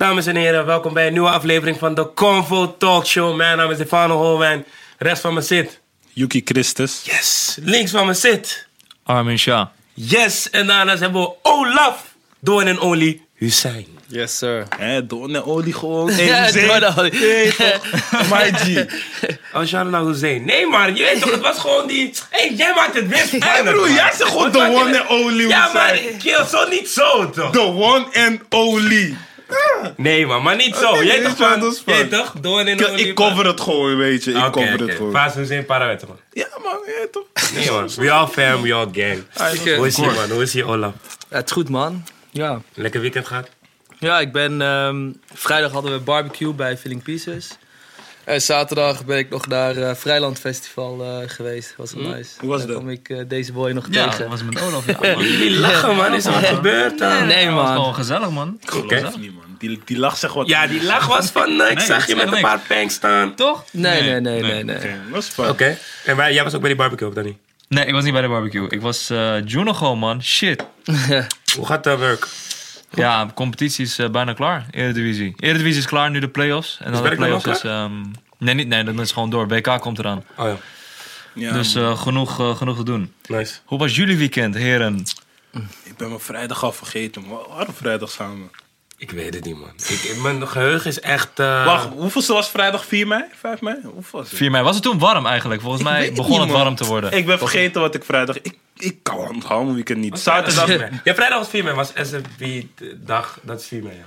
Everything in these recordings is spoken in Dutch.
Dames en heren, welkom bij een nieuwe aflevering van de Convo Talk Show. Mijn naam is Stefano Holwein. Rechts van me zit Yuki Christus. Yes. Links van me zit Armin Shah. Yes. En daarnaast hebben we Olaf Doorn en Oli Hussein. Yes, sir. Doorn en Oli gewoon. Ja, Doorn en Oli. Nee, toch? My G. Anshana Hussein. Nee, man. Je weet toch, het was gewoon die... jij maakt het best. Broer, jij zegt gewoon Doorn en Oli Hussein. Ja, maar kill, zo niet zo, toch? Doorn en Oli. Nee, man, maar niet zo. Jij toch van... Doorn en Oli. Ik cover het gewoon, weet je. Ik cover het gewoon. Vaas Hussein, parawetten, man. Ja, man. Ja, toch? Nee, man. We all fam, we all gang. Hoe is je, man? Hoe is je, Olaf? Het is goed, man. Ja. Lekker weekend gehad? Ja, ik ben... vrijdag hadden we barbecue bij Filling Pieces. En zaterdag ben ik nog naar Vrijland Festival geweest. Was wel nice. Hoe was dat? Daar kwam ik deze boy nog tegen. Ja, was met Olaf. Ja, man. Jullie lachen, man. Is er wat gebeurd dan? Nee, man. Het was gewoon gezellig, man. Ik geloof niet, man. Die lach zegt wat. Ja, die lach was van... ik zag je met een paar panks staan. Toch? Nee. Okay. Was fun. Oké. En jij was ook bij die barbecue, of dan niet? Nee, ik was niet bij de barbecue. Ik was Juno gewoon, man. Shit. Hoe gaat dat werk? Goed. Ja, de competitie is bijna klaar. Eredivisie. Eredivisie is klaar, nu de play-offs. En dan de play-offs is... Nee, dat is gewoon door. WK komt eraan. Oh ja. Ja, dus genoeg te doen. Nice. Hoe was jullie weekend, heren? Ik ben mijn vrijdag al vergeten. We hadden vrijdag samen. Ik weet het niet, man. Mijn geheugen is echt... Wacht, hoeveelste was vrijdag? 4 mei? 5 mei? Hoeveel was het? 4 mei. Was het toen warm eigenlijk? Volgens mij begon het warm te worden. Ik ben vergeten wat ik vrijdag... Ik kan het halve weekend niet. Zaterdag... Ja, vrijdag was 4 mei. Was SFB dag. Dat is 4 mei, ja.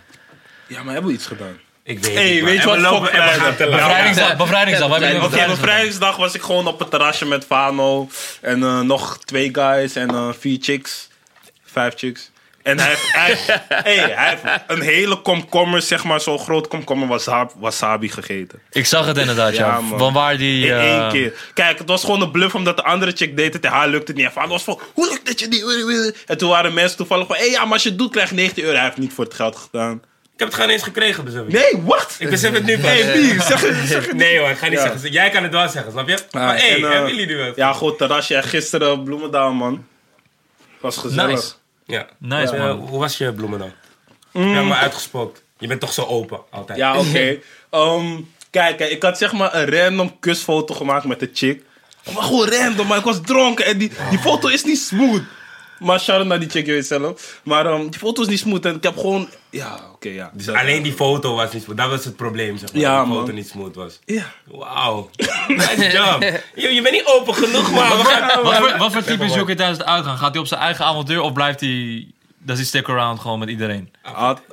Ja, maar hebben we iets gedaan? Ik weet het niet, weet je wat? Bevrijdingsdag. Oké, bevrijdingsdag was ik gewoon op het terrasje met Fano. En nog 2 guys en 4 chicks. 5 chicks. En hij heeft een hele komkommer, zeg maar, zo'n groot komkommer wasabi gegeten. Ik zag het inderdaad, ja. Van waar die... In één keer. Kijk, het was gewoon een bluff, omdat de andere chick deed het en haar lukte het niet. Hij was van, hoe lukt het je niet? En toen waren mensen toevallig van, maar als je het doet, krijg je €19. Hij heeft niet voor het geld gedaan. Ik heb het gewoon eens gekregen, besef ik. Nee, wat? Ik besef het nu pas. Zeg het. Nee hoor, ik ga niet zeggen. Jij kan het wel zeggen, snap je? Maar hebben jullie nu wel? Ja, goed, terrasje. Gisteren Bloemendaal, man. Was gezellig. Nice. Ja, nice, man. Hoe was je Bloemendaal? Ja, maar uitgespookt. Je bent toch zo open, altijd. Ja, oké. Kijk, ik had zeg maar een random kusfoto gemaakt met de chick. Maar gewoon random, maar ik was dronken. En die foto is niet smooth. Maar shout-out naar die chick, je weet zelf. Maar die foto is niet smooth. En ik heb gewoon... Ja, oké. Dus alleen die foto was niet smooth. Dat was het probleem, zeg maar. Ja, dat de foto niet smooth was. Ja. Wauw. Nice job. Je bent niet open genoeg, man. Wat voor type is Joker tijdens het uitgaan? Gaat hij op zijn eigen avontuur of blijft hij... Dat is die stick-around gewoon met iedereen?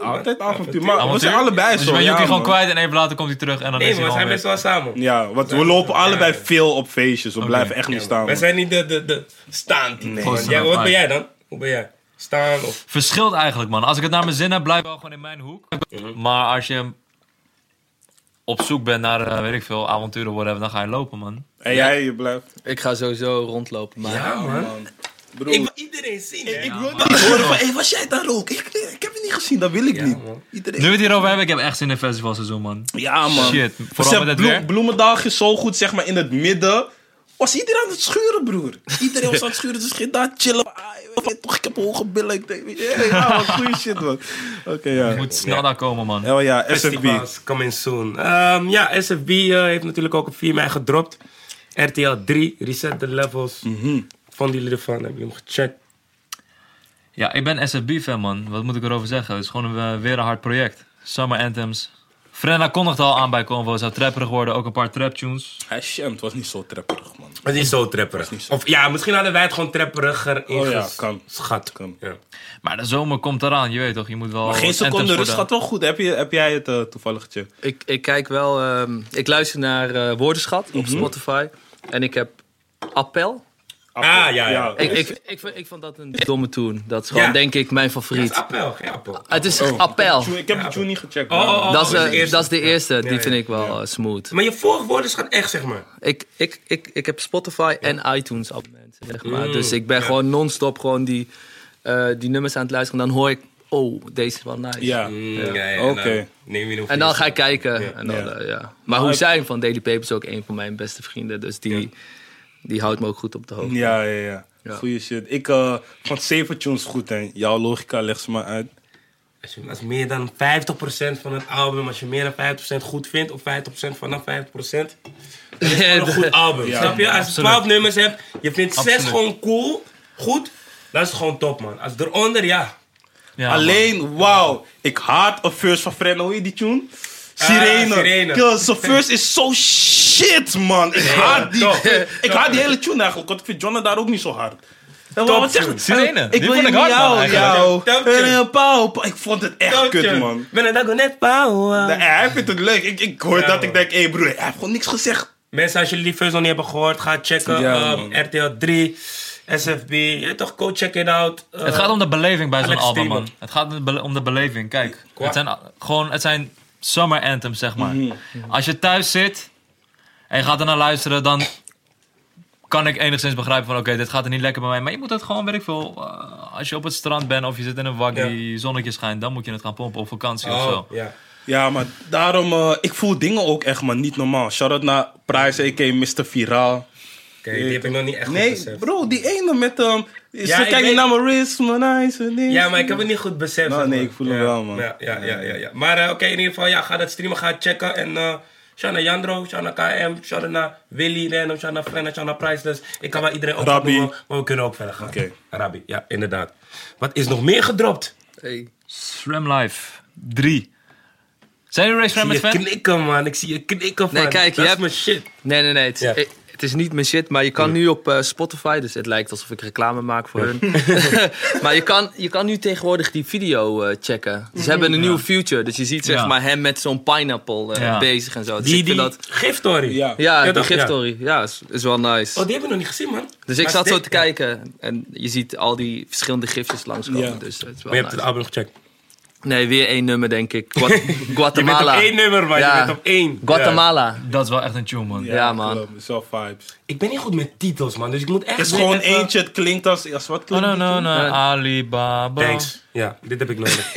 Altijd avontuur. Maar we zijn allebei zo. Dus je Joker gewoon kwijt en even later komt hij terug en dan is hij gewoon... Nee, we zijn best wel samen. Ja, want we lopen allebei veel op feestjes. We blijven echt niet staan. We zijn niet de staand. Wat ben jij dan? Hoe ben jij? Staan of... Verschilt eigenlijk, man. Als ik het naar mijn zin heb, blijf ik wel gewoon in mijn hoek. Maar als je op zoek bent naar, weet ik veel, avonturen worden, dan ga je lopen, man. En jij, je blijft? Ik ga sowieso rondlopen, man. Ja, man. Broer. Ik wil iedereen zien. Ik wil niet horen van, was jij daar ook? Ik heb je niet gezien, dat wil ik niet. Iedereen. Nu we het hierover hebben, ik heb echt zin in festivalseizoen, man. Ja, man. Shit, vooral met het weer. Bloemendag is zo goed, zeg maar, in het midden. Was iedereen aan het schuren, broer? Iedereen was aan het schuren, dus ging daar chillen. Toch, ik heb hoge billen. Ik denk, wat goeie shit, man. Je moet snel daar komen, man. Oh ja, SFB. Coming soon. SFB heeft natuurlijk ook op 4 mei gedropt. RTL 3, Reset the Levels. Vonden jullie ervan? Hebben jullie hem gecheckt? Ja, ik ben SFB-fan, man. Wat moet ik erover zeggen? Het is gewoon weer een hard project. Summer Anthems. Frenna kondigde al aan bij Convo. Zou trapperig worden. Ook een paar traptunes. Het was niet zo trapperig, man. Het is niet zo trapperig. Of ja, misschien hadden wij het gewoon trapperiger in schat. Kan. Ja. Maar de zomer komt eraan. Je weet toch, je moet wel... Maar geen seconde rust gaat wel goed. Heb jij het toevallig? Ik kijk wel... ik luister naar Woordenschat op Spotify. En ik heb Appel. Ja. Ik vond dat een domme tune. Dat is gewoon, denk ik, mijn favoriet. Het is Appel, geen Appel. Het is Appel. Ik heb de tune niet gecheckt. Dat is de eerste. Die vind ik wel smooth. Maar je vorige woorden gaan echt, zeg maar. Ik heb Spotify en iTunes abonnement, zeg maar. Dus ik ben gewoon non-stop gewoon die nummers aan het luisteren. En dan hoor ik, deze is wel nice. Oké. En dan ga ik kijken. Ja. En dan, Maar Hussein van Daily Paper is ook een van mijn beste vrienden. Dus die... Die houdt me ook goed op de hoogte. Ja. Goeie shit. Ik vond 7 tunes goed en jouw logica legt ze maar uit. Als meer dan 50% van het album, als je meer dan 50% goed vindt, of 50% vanaf 50%, is het een goed album. Ja, snap je? Als je 12 nummers hebt, je vindt 6 gewoon cool, goed, dat is gewoon top, man. Als eronder, ja. Alleen, wauw, ik haat een verse van Frenno, hoe heet die tune? Sirene. Zijn verse is zo shit, man. Ik haat die hele tune eigenlijk, want ik vind Jonna daar ook niet zo hard. Wat zegt het? Sirene. Ik wil niet jou. Ik vond het echt kut, man. Hij vindt het leuk. Ik hoor dat, ik denk, hé broer, hij heeft gewoon niks gezegd. Mensen, als jullie die first nog niet hebben gehoord, ga checken. RTL 3, SFB, toch, go check it out. Het gaat om de beleving bij zo'n album, man. Het gaat om de beleving, kijk. Het zijn summer anthems, zeg maar. Als je thuis zit en je gaat er naar luisteren, dan kan ik enigszins begrijpen van oké, dit gaat er niet lekker bij mij. Maar je moet het gewoon, weet ik veel, als je op het strand bent of je zit in een wak die zonnetje schijnt, dan moet je het gaan pompen op vakantie of zo. Yeah. Ja, maar daarom, ik voel dingen ook echt, man, niet normaal. Shout-out naar Price, a.k.a. Mr. Viraal. Oké, die heb ik nog niet echt beseft. Nee, bro, die ene met ze kijken naar mijn wrist, mijn eyes en niks. Ja, maar ik heb het niet goed beseft. Nou, nee, ik voel het wel, man. Ja. Maar oké, in ieder geval, ga dat streamen, ga checken en... Shout naar Jandro, shout naar KM, shout naar Willy, Random, shout naar Frenna, shout naar Priceless. Ik kan wel iedereen opnoemen, maar we kunnen ook verder gaan. Okay. Arabi, ja, inderdaad. Wat is nog meer gedropt? Hey. Slam Life 3. Zijn jullie Race Rammers fan? Ik zie je knikken, man. Ik zie je knikken van. Nee, kijk, dat is mijn shit. Nee. Het is niet mijn shit, maar je kan nu op Spotify... Dus het lijkt alsof ik reclame maak voor hun. Maar je kan nu tegenwoordig die video checken. Dus ze hebben een nieuwe feature. Dus je ziet zeg maar hem met zo'n pineapple bezig en zo. Dus die giftory. Ja, die giftory. Ja, is wel nice. Oh, die hebben we nog niet gezien, man. Dus ik zat zo te kijken. En je ziet al die verschillende gifjes langskomen. Ja. Dus het is wel maar je hebt het album gecheckt? Nee, weer 1 nummer, denk ik. Guatemala. Je bent op 1 nummer, maar je bent op 1. Guatemala. Ja. Dat is wel echt een tune, man. Ja, man. Zo vibes. Ik ben niet goed met titels, man. Dus ik moet echt... Het is gewoon eentje, het klinkt als wat klinkt. No. Alibaba. Thanks. Ja, dit heb ik nodig.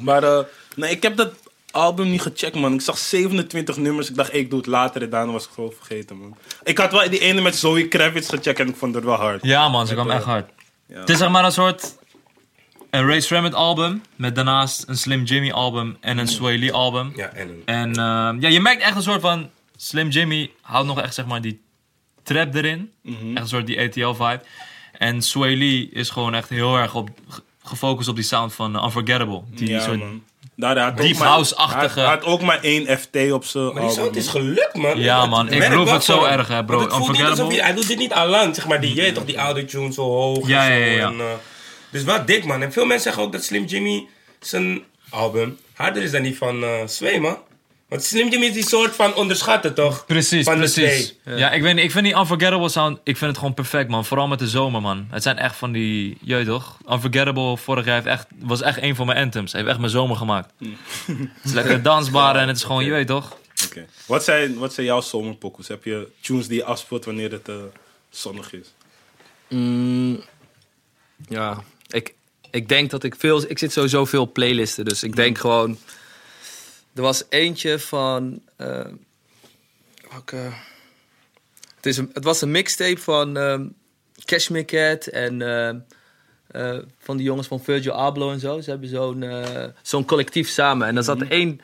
Maar nee, ik heb dat album niet gecheckt, man. Ik zag 27 nummers. Ik dacht, ik doe het later. En daarna was ik gewoon vergeten, man. Ik had wel die ene met Zoe Kravitz gecheckt en ik vond het wel hard. Ja, man. Ze kwam echt hard. Ja. Het is zeg maar een soort... Een Ray Shremmet album, met daarnaast een Slim Jimmy album en een Sway Lee album. Ja, en je merkt echt een soort van... Slim Jimmy houdt nog echt zeg maar die trap erin. Mm-hmm. Echt een soort die ATL vibe. En Sway Lee is gewoon echt heel erg gefocust op die sound van Unforgettable. Die soort deep house-achtige... Hij had ook maar 1 FT op zijn album. Maar die sound is gelukt, man. Ja, man. Ik proef het zo erg, hè, bro. Unforgettable. Hij doet dit niet allang, zeg maar. Je toch die oude tune zo hoog. Ja. Dus wat dik, man. En veel mensen zeggen ook dat Slim Jimmy zijn album harder is dan die van Sway, man. Want Slim Jimmy is die soort van onderschatten, toch? Precies. Ja, ik weet niet. Ik vind die Unforgettable sound, ik vind het gewoon perfect, man. Vooral met de zomer, man. Het zijn echt van die... Jij toch? Unforgettable vorig jaar was echt een van mijn anthems. Hij heeft echt mijn zomer gemaakt. Het is lekker dansbaar en het is gewoon... Je weet toch? Okay. Wat zijn jouw zomerpokkels? Heb je tunes die je afspeelt wanneer het zonnig is? Ja... Ik denk dat ik zit sowieso veel playlisten, dus ik denk gewoon... Er was eentje van... Het was een mixtape van Cashmere Cat en van die jongens van Virgil Abloh en zo. Ze hebben zo'n collectief samen. En daar zat één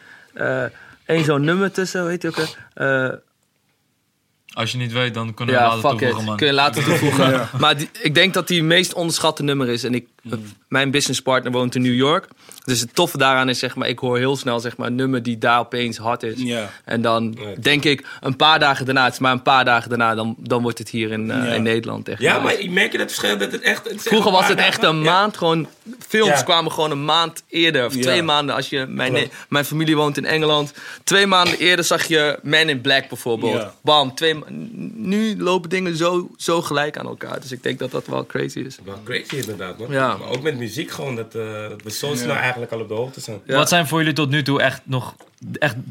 zo'n nummer tussen, weet je ook... Als je niet weet, dan kunnen we later toevoegen, man. Kun je later toevoegen. Ja. Maar ik denk dat die het meest onderschatte nummer is. En mijn businesspartner woont in New York. Dus het toffe daaraan is, zeg maar, ik hoor heel snel zeg maar, een nummer die daar opeens hard is. Ja. En dan denk ik, een paar dagen daarna, dan wordt het hier in Nederland echt. Ja, maar ik merk je dat verschil. Dat het echt, vroeger was het echt een maand. Gewoon, films kwamen gewoon een maand eerder. Of 2 maanden. Als je, mijn familie woont in Engeland. 2 maanden eerder zag je Man in Black bijvoorbeeld. Ja. Bam, 2 maanden. Nu lopen dingen zo gelijk aan elkaar. Dus ik denk dat dat wel crazy is. Wel crazy inderdaad, man. Ja. Maar ook met muziek gewoon, dat we zo snel eigenlijk al op de hoogte zijn. Ja. Wat zijn voor jullie tot nu toe echt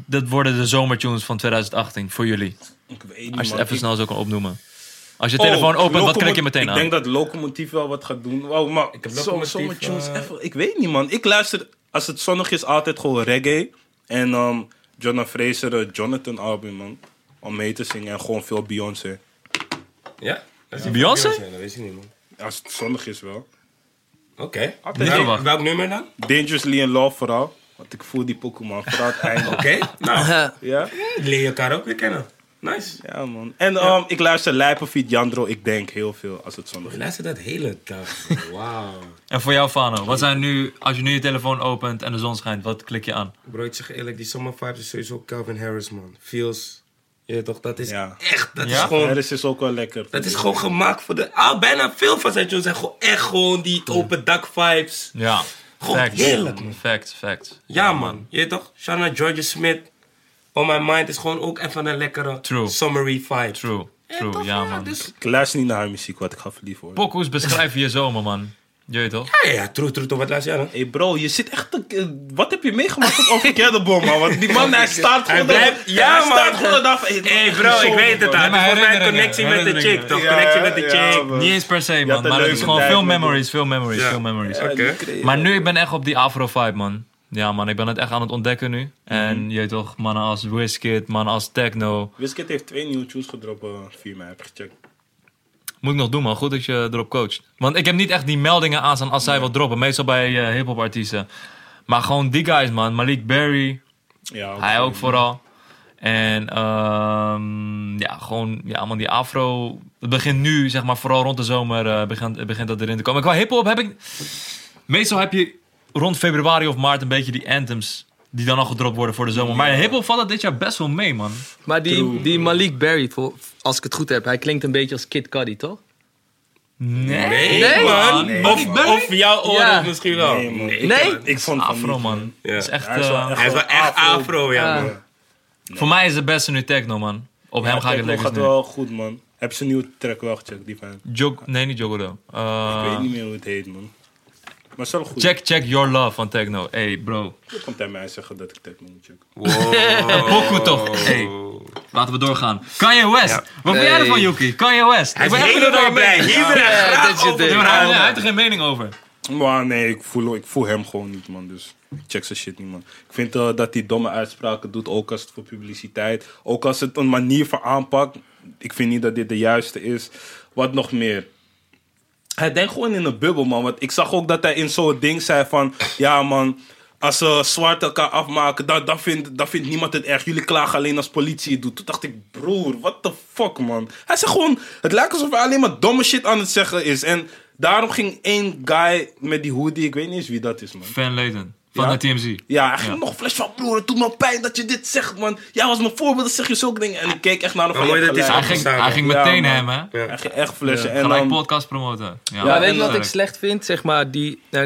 dat worden de zomertunes van 2018 voor jullie? Ik weet niet, als je het even snel zo kan opnoemen. Als je telefoon opent, wat klik je meteen aan? Ik denk dat Locomotief wel wat gaat doen. Wow, maar ik heb zomertunes, ik weet niet, man. Ik luister, als het zonnig is, altijd gewoon reggae. En Jonna Fraser, Jonathan album, man. Om mee te zingen en gewoon veel Beyoncé. Ja? Beyoncé? Dat weet ik niet, man. Als het zonnig is wel. Oké. Okay. Welk nummer dan? Dangerously in Love vooral. Want ik voel die Pokémon vooral het einde. Oké. Nou. Ja. Leer elkaar ook weer kennen. Nice. Ja, man. En ja. Ik luister Lijpenfeed, Jandro, ik denk heel veel als het zondag is. Je luistert dat hele dag. Wauw. En voor jou, Fano, wat zijn nu, als je nu je telefoon opent en de zon schijnt, wat klik je aan? Bro, ik zeg eerlijk, die summer vibes is sowieso Calvin Harris, man. Feels, je weet toch, dat is echt, dat is gewoon... Harris is ook wel lekker. Dat is gewoon gemaakt voor de... bijna veel van zijn tunes zijn gewoon echt gewoon die open dak vibes. Ja. Gewoon heerlijk, man. Fact. Ja, man. Je weet toch, Shanna Georgia Smith... On My Mind is gewoon ook even een lekkere summery vibe. True, ja man. Dus... Ik luister niet naar haar muziek, wat ik ga verliefd worden. Pokoes beschrijven je zomer, man. Je weet toch? Ja, true, toch? Wat luister je dan? Hey bro, je zit echt... Wat heb je meegemaakt op Unforgettable, man? Want die man, hij staat gewoon... Hij staat gewoon af. Hey bro, ik weet het. Het is voor mij een connectie met de chick, toch? Connectie met de chick. Niet eens per se, man. Maar het is gewoon veel memories. Maar nu, ik ben echt op die afro-vibe, man. Ja man, ik ben het echt aan het ontdekken nu. En je weet toch, mannen als WizKid, mannen als Techno. WizKid heeft 2 nieuwe tunes gedropt, 4 mei heb ik gecheckt. Moet ik nog doen man, goed dat je erop coacht. Want ik heb niet echt die meldingen aanstaan als zij wil droppen. Meestal bij hiphop artiesten. Maar gewoon die guys man, Malik Barry. Ja, ook hij ook vooral. En gewoon die afro. Het begint nu, zeg maar, vooral rond de zomer begint dat erin te komen. En qua hiphop heb ik... Meestal heb je... Rond februari of maart een beetje die anthems die dan al gedropt worden voor de zomer. Maar hiphop valt dat dit jaar best wel mee, man. Maar die Malik Barry, als ik het goed heb, hij klinkt een beetje als Kid Cudi, toch? Nee man. Nee. Of jouw oren misschien wel. Nee? Ik vond het afro, man. Ja. Is echt, hij is wel echt afro, man. Nee. Voor mij is de beste nu Techno, man. Op hem ga ik het lekker doen. Het gaat wel goed, man. Heb ze een nieuwe track wel gecheckt, die van Nee, niet Jogodo. Ik weet niet meer hoe het heet, man. Maar zo goed. Check Your Love van Techno. Hey bro. Je komt aan mij zeggen dat ik Techno moet checken. Wow. Pokoe toch. Hey. Laten we doorgaan. Kanye West. Ja. Wat ben jij ervan, Yuki? Kanye West. Hij is helemaal bij. Hij heeft er geen mening over. Maar nee, ik voel hem gewoon niet, man. Dus ik check zijn shit niet, man. Ik vind dat hij domme uitspraken doet. Ook als het voor publiciteit. Ook als het een manier van aanpak. Ik vind niet dat dit de juiste is. Wat nog meer? Hij denkt gewoon in een bubbel, man. Want ik zag ook dat hij in zo'n ding zei van... Ja, man, als ze zwart elkaar afmaken, dan vindt niemand het erg. Jullie klagen alleen als politie het doet. Toen dacht ik, broer, what the fuck, man. Hij zei gewoon... Het lijkt alsof hij alleen maar domme shit aan het zeggen is. En daarom ging 1 guy met die hoodie... Ik weet niet eens wie dat is, man. Van Leiden. Van de TMZ. Ja, hij ging nog een fles van... Broer, het doet me pijn dat je dit zegt, man. Jij was mijn voorbeeld, dan zeg je zulke dingen. En ik keek echt naar hem van... Hij ging meteen hem, hè? Ja. Hij ging echt flessen. Ja. En gelijk podcast promoten. Ja, weet je wat ik slecht vind? Zeg maar,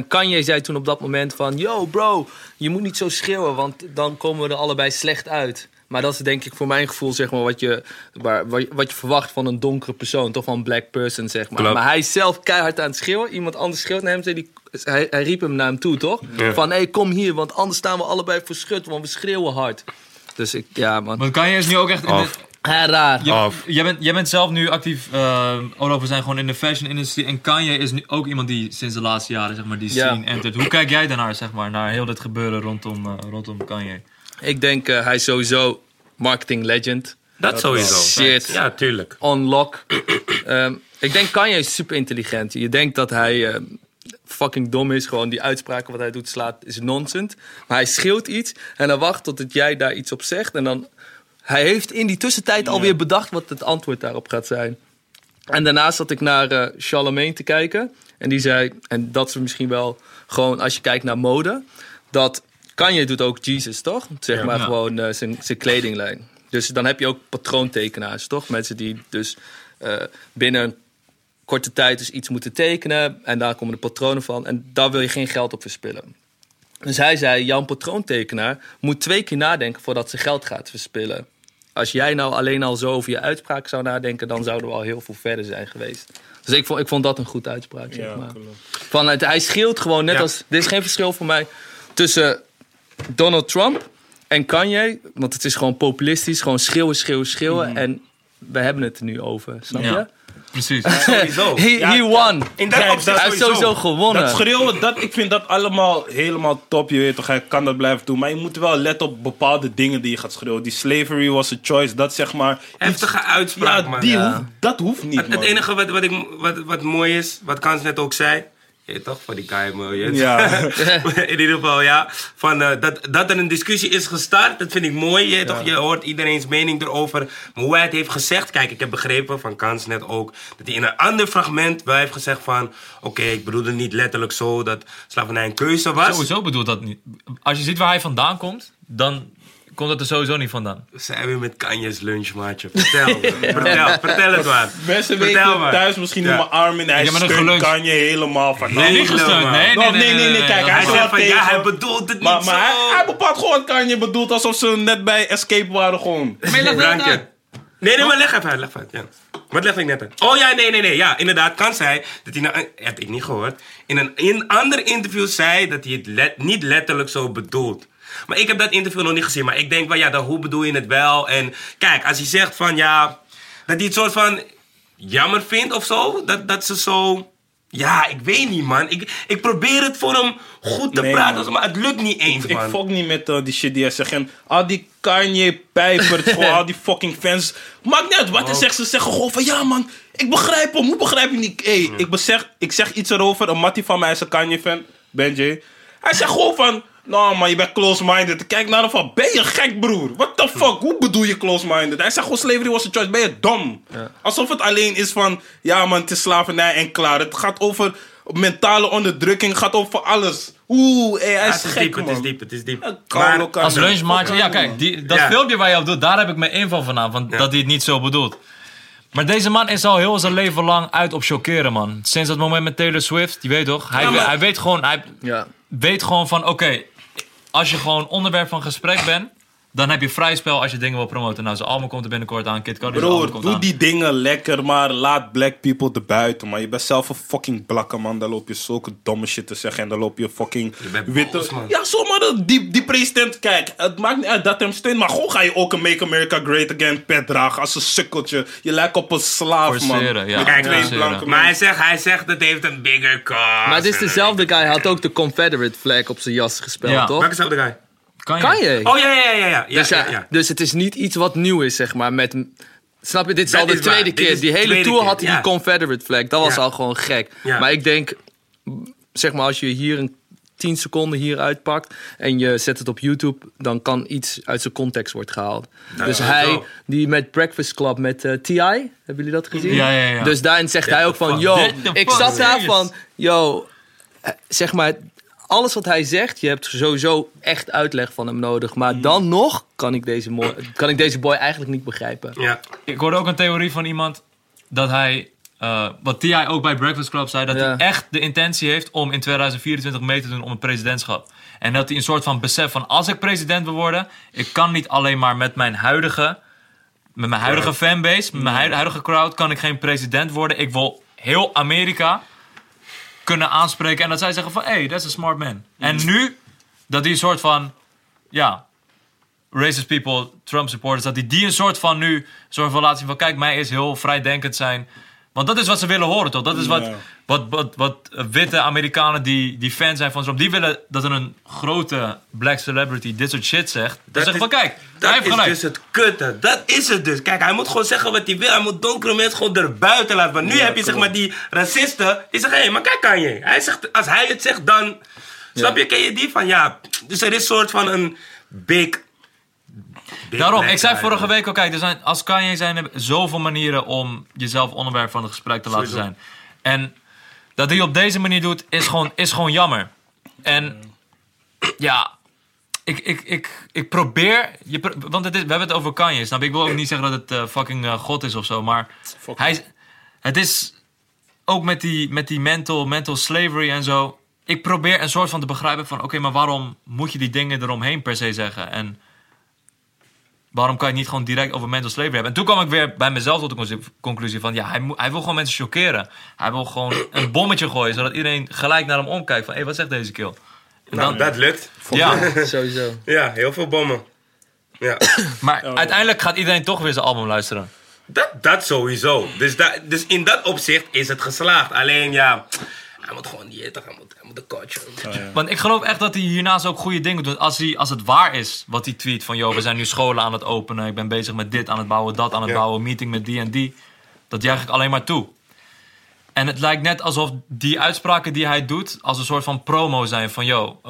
Kanye zei toen op dat moment van... Yo, bro, je moet niet zo schreeuwen, want dan komen we er allebei slecht uit. Maar dat is denk ik voor mijn gevoel, zeg maar, wat je verwacht van een donkere persoon. Toch van een black person, zeg maar. Klap. Maar hij is zelf keihard aan het schreeuwen. Iemand anders schreeuwt naar hem. Hij riep hem naar hem toe, toch? Ja. Van, hé, kom hier, want anders staan we allebei voor schut. Want we schreeuwen hard. Dus man. Want Kanye is nu ook echt... raar. Jij bent zelf nu actief... Olaf, we zijn gewoon in de fashion-industrie. En Kanye is nu ook iemand die sinds de laatste jaren, zeg maar, die scene entert. Hoe kijk jij daarnaar, zeg maar, naar heel dit gebeuren rondom Kanye? Ik denk, hij is sowieso marketing legend. Dat sowieso. Shit. Ja, tuurlijk. Unlock. Ik denk, Kanye is super intelligent. Je denkt dat hij... fucking dom is, gewoon die uitspraken wat hij doet slaat, is nonsens. Maar hij schreeuwt iets en dan wacht tot jij daar iets op zegt. En dan, hij heeft in die tussentijd alweer bedacht wat het antwoord daarop gaat zijn. En daarnaast zat ik naar Charlemagne te kijken. En die zei, en dat is misschien wel gewoon als je kijkt naar mode, dat Kanye doet ook Jesus, toch? Zeg maar gewoon zijn kledinglijn. Dus dan heb je ook patroontekenaars, toch? Mensen die dus binnen korte tijd dus iets moeten tekenen. En daar komen de patronen van. En daar wil je geen geld op verspillen. Dus hij zei, jouw patroontekenaar moet 2 keer nadenken voordat ze geld gaat verspillen. Als jij nou alleen al zo over je uitspraak zou nadenken, dan zouden we al heel veel verder zijn geweest. Dus ik vond dat een goede uitspraak, zeg maar. Vanuit, hij scheelt gewoon, net als... Er is geen verschil voor mij tussen Donald Trump en Kanye. Want het is gewoon populistisch. Gewoon schreeuwen. En we hebben het er nu over, snap je? Precies. Sowieso. He won. In dat opzicht hij heeft sowieso gewonnen. Dat schreeuwen, ik vind dat allemaal helemaal top. Je weet toch, hij kan dat blijven doen. Maar je moet wel letten op bepaalde dingen die je gaat schreeuwen. Die slavery was a choice, dat zeg maar... Heftige uitspraak, man. Dat hoeft niet, man. Het enige wat mooi is, wat Kans net ook zei... Je toch, voor die KMO. Ja. In ieder geval, ja. Van, dat er een discussie is gestart, dat vind ik mooi. Je, toch, je hoort iedereen's mening erover. Maar hoe hij het heeft gezegd... Kijk, ik heb begrepen van Kans net ook... dat hij in een ander fragment wel heeft gezegd van... Oké, ik bedoelde niet letterlijk zo dat slavernij een keuze was. Sowieso bedoelt dat niet. Als je ziet waar hij vandaan komt, dan... Komt dat er sowieso niet vandaan? Zijn we met Kanye's lunch, maatje? Vertel me. Vertel het maar. Mensen weten thuis misschien noemen Armin. Hij steunt Kanye helemaal van. Nee, niet gesteund. Nee. Kijk, hij zegt van, ja, hij bedoelt het niet zo. Maar hij bepaalt gewoon Kanye bedoelt alsof ze net bij Escape waren gewoon. Nee, maar leg even uit. Ja. Wat leg ik net uit? Oh ja, nee. Ja, inderdaad, kan zij. Dat hij nou, heb ik niet gehoord. In een ander interview zei dat hij het niet letterlijk zo bedoelt. Maar ik heb dat interview nog niet gezien. Maar ik denk van, ja, dan hoe bedoel je het wel? En kijk, als hij zegt van, ja... Dat hij het soort van jammer vindt of zo. Dat ze zo... Ja, ik weet niet, man. Ik probeer het voor hem goed te praten. Man. Maar het lukt niet eens, man. Ik fok niet met die shit die hij zegt. En al die Kanye-pijpers, voor al die fucking fans. Maakt niet uit wat hij zegt. Ze zeggen gewoon van, ja, man. Ik begrijp hem. Hoe begrijp je niet? Hé, ik zeg iets erover. Een mattie van mij is een Kanye-fan. Benji. Hij zegt gewoon van... Nou man, je bent close-minded. Kijk naar hem van, ben je gek, broer? What the fuck? Hoe bedoel je close-minded? Hij zegt gewoon, slavery was a choice. Ben je dom? Ja. Alsof het alleen is van, ja man, het is slavernij en klaar. Het gaat over mentale onderdrukking. Het gaat over alles. Oeh, hij is gek, diep, man. Het is diep. Maar als lunchmaatje, ja kijk, dat filmpje waar je op doet, daar heb ik mijn inval van aan. Van dat hij het niet zo bedoelt. Maar deze man is al heel zijn leven lang uit op shockeren, man. Sinds dat moment met Taylor Swift, je weet toch? Hij weet gewoon, van, oké... Als je gewoon onderwerp van gesprek bent, dan heb je vrij spel als je dingen wil promoten. Nou, zijn album komt er binnenkort aan, Kid Cudi. Broer, doe die dingen lekker, maar laat black people erbuiten, man. Je bent zelf een fucking blakke man. Dan loop je zulke domme shit te zeggen en dan loop je fucking... Je bent witte... man. Ja, zomaar die president, kijk, het maakt niet uit dat hem steunt, maar gewoon ga je ook een Make America Great Again pet dragen als een sukkeltje. Je lijkt op een slaaf, forceren, man. Ja. Kijk, maar hij zegt dat heeft een bigger cause. Maar dit is dezelfde guy, hij had ook de Confederate flag op zijn jas gespeeld, toch? Welke is de guy? Kanye. Oh, ja. Dus het is niet iets wat nieuw is, zeg maar. Met, snap je, dit is al de tweede keer. Die hele tour had hij die Confederate flag. Dat was al gewoon gek. Ja. Maar ik denk, zeg maar, als je hier 10 seconden hier uitpakt... en je zet het op YouTube, dan kan iets uit zijn context worden gehaald. Nou, dus hij, die met Breakfast Club, met T.I., hebben jullie dat gezien? Ja. Dus daarin zegt hij ook van, yo, ik zat daar van... Yo, zeg maar... Alles wat hij zegt, je hebt sowieso echt uitleg van hem nodig. Maar dan nog kan ik deze boy eigenlijk niet begrijpen. Ja. Ik hoorde ook een theorie van iemand dat hij... wat T.I. ook bij Breakfast Club zei... dat hij echt de intentie heeft om in 2024 mee te doen om het presidentschap. En dat hij een soort van besef van... als ik president wil worden... ik kan niet alleen maar met mijn huidige... fanbase, met mijn huidige crowd... kan ik geen president worden. Ik wil heel Amerika... kunnen aanspreken en dat zij zeggen van... hey, that's a smart man. En nu, dat die een soort van... ja, racist people, Trump supporters... dat die een soort van nu... soort van laten zien van... kijk, mij is heel vrijdenkend zijn. Want dat is wat ze willen horen, toch? Dat is wat witte Amerikanen die fan zijn van Trump... die willen dat een grote black celebrity dit soort shit zegt. Dan zeggen van, kijk, hij heeft gelijk. Dat is dus het kutte. Dat is het dus. Kijk, hij moet gewoon zeggen wat hij wil. Hij moet donkere mensen gewoon erbuiten laten. Want nu heb je, zeg maar, die racisten... die zeggen, hé, maar kijk, Kanye. Hij zegt, als hij het zegt, dan... Snap je, ken je die van, ja... Dus er is een soort van een big daarom, ik zei vorige week al, kijk, als Kanye zijn... er zoveel manieren om jezelf onderwerp van het gesprek te laten zijn. En dat hij op deze manier doet, is gewoon jammer. En ja, ik probeer... want we hebben het over Kanye, snap je? Ik wil ook niet zeggen dat het fucking God is of zo, maar... het is ook met die mental slavery en zo... Ik probeer een soort van te begrijpen van... oké, maar waarom moet je die dingen eromheen per se zeggen? En waarom kan je niet gewoon direct over mental slavery hebben? En toen kwam ik weer bij mezelf tot de conclusie van... ja, hij wil gewoon mensen chockeren. Hij wil gewoon een bommetje gooien... zodat iedereen gelijk naar hem omkijkt van... hé, wat zegt deze kill? En nou, dat lukt. Ja, sowieso. Ja, heel veel bommen. Ja. Maar uiteindelijk gaat iedereen toch weer zijn album luisteren. Dat sowieso. Dus in dat opzicht is het geslaagd. Alleen ja... Hij moet gewoon niet eten, hij moet de coach. Want ik geloof echt dat hij hiernaast ook goede dingen doet. Als het waar is wat hij tweet van... joh, we zijn nu scholen aan het openen. Ik ben bezig met dit aan het bouwen, dat aan het bouwen. Meeting met die en die. Dat juich ik alleen maar toe. En het lijkt net alsof die uitspraken die hij doet als een soort van promo zijn van yo,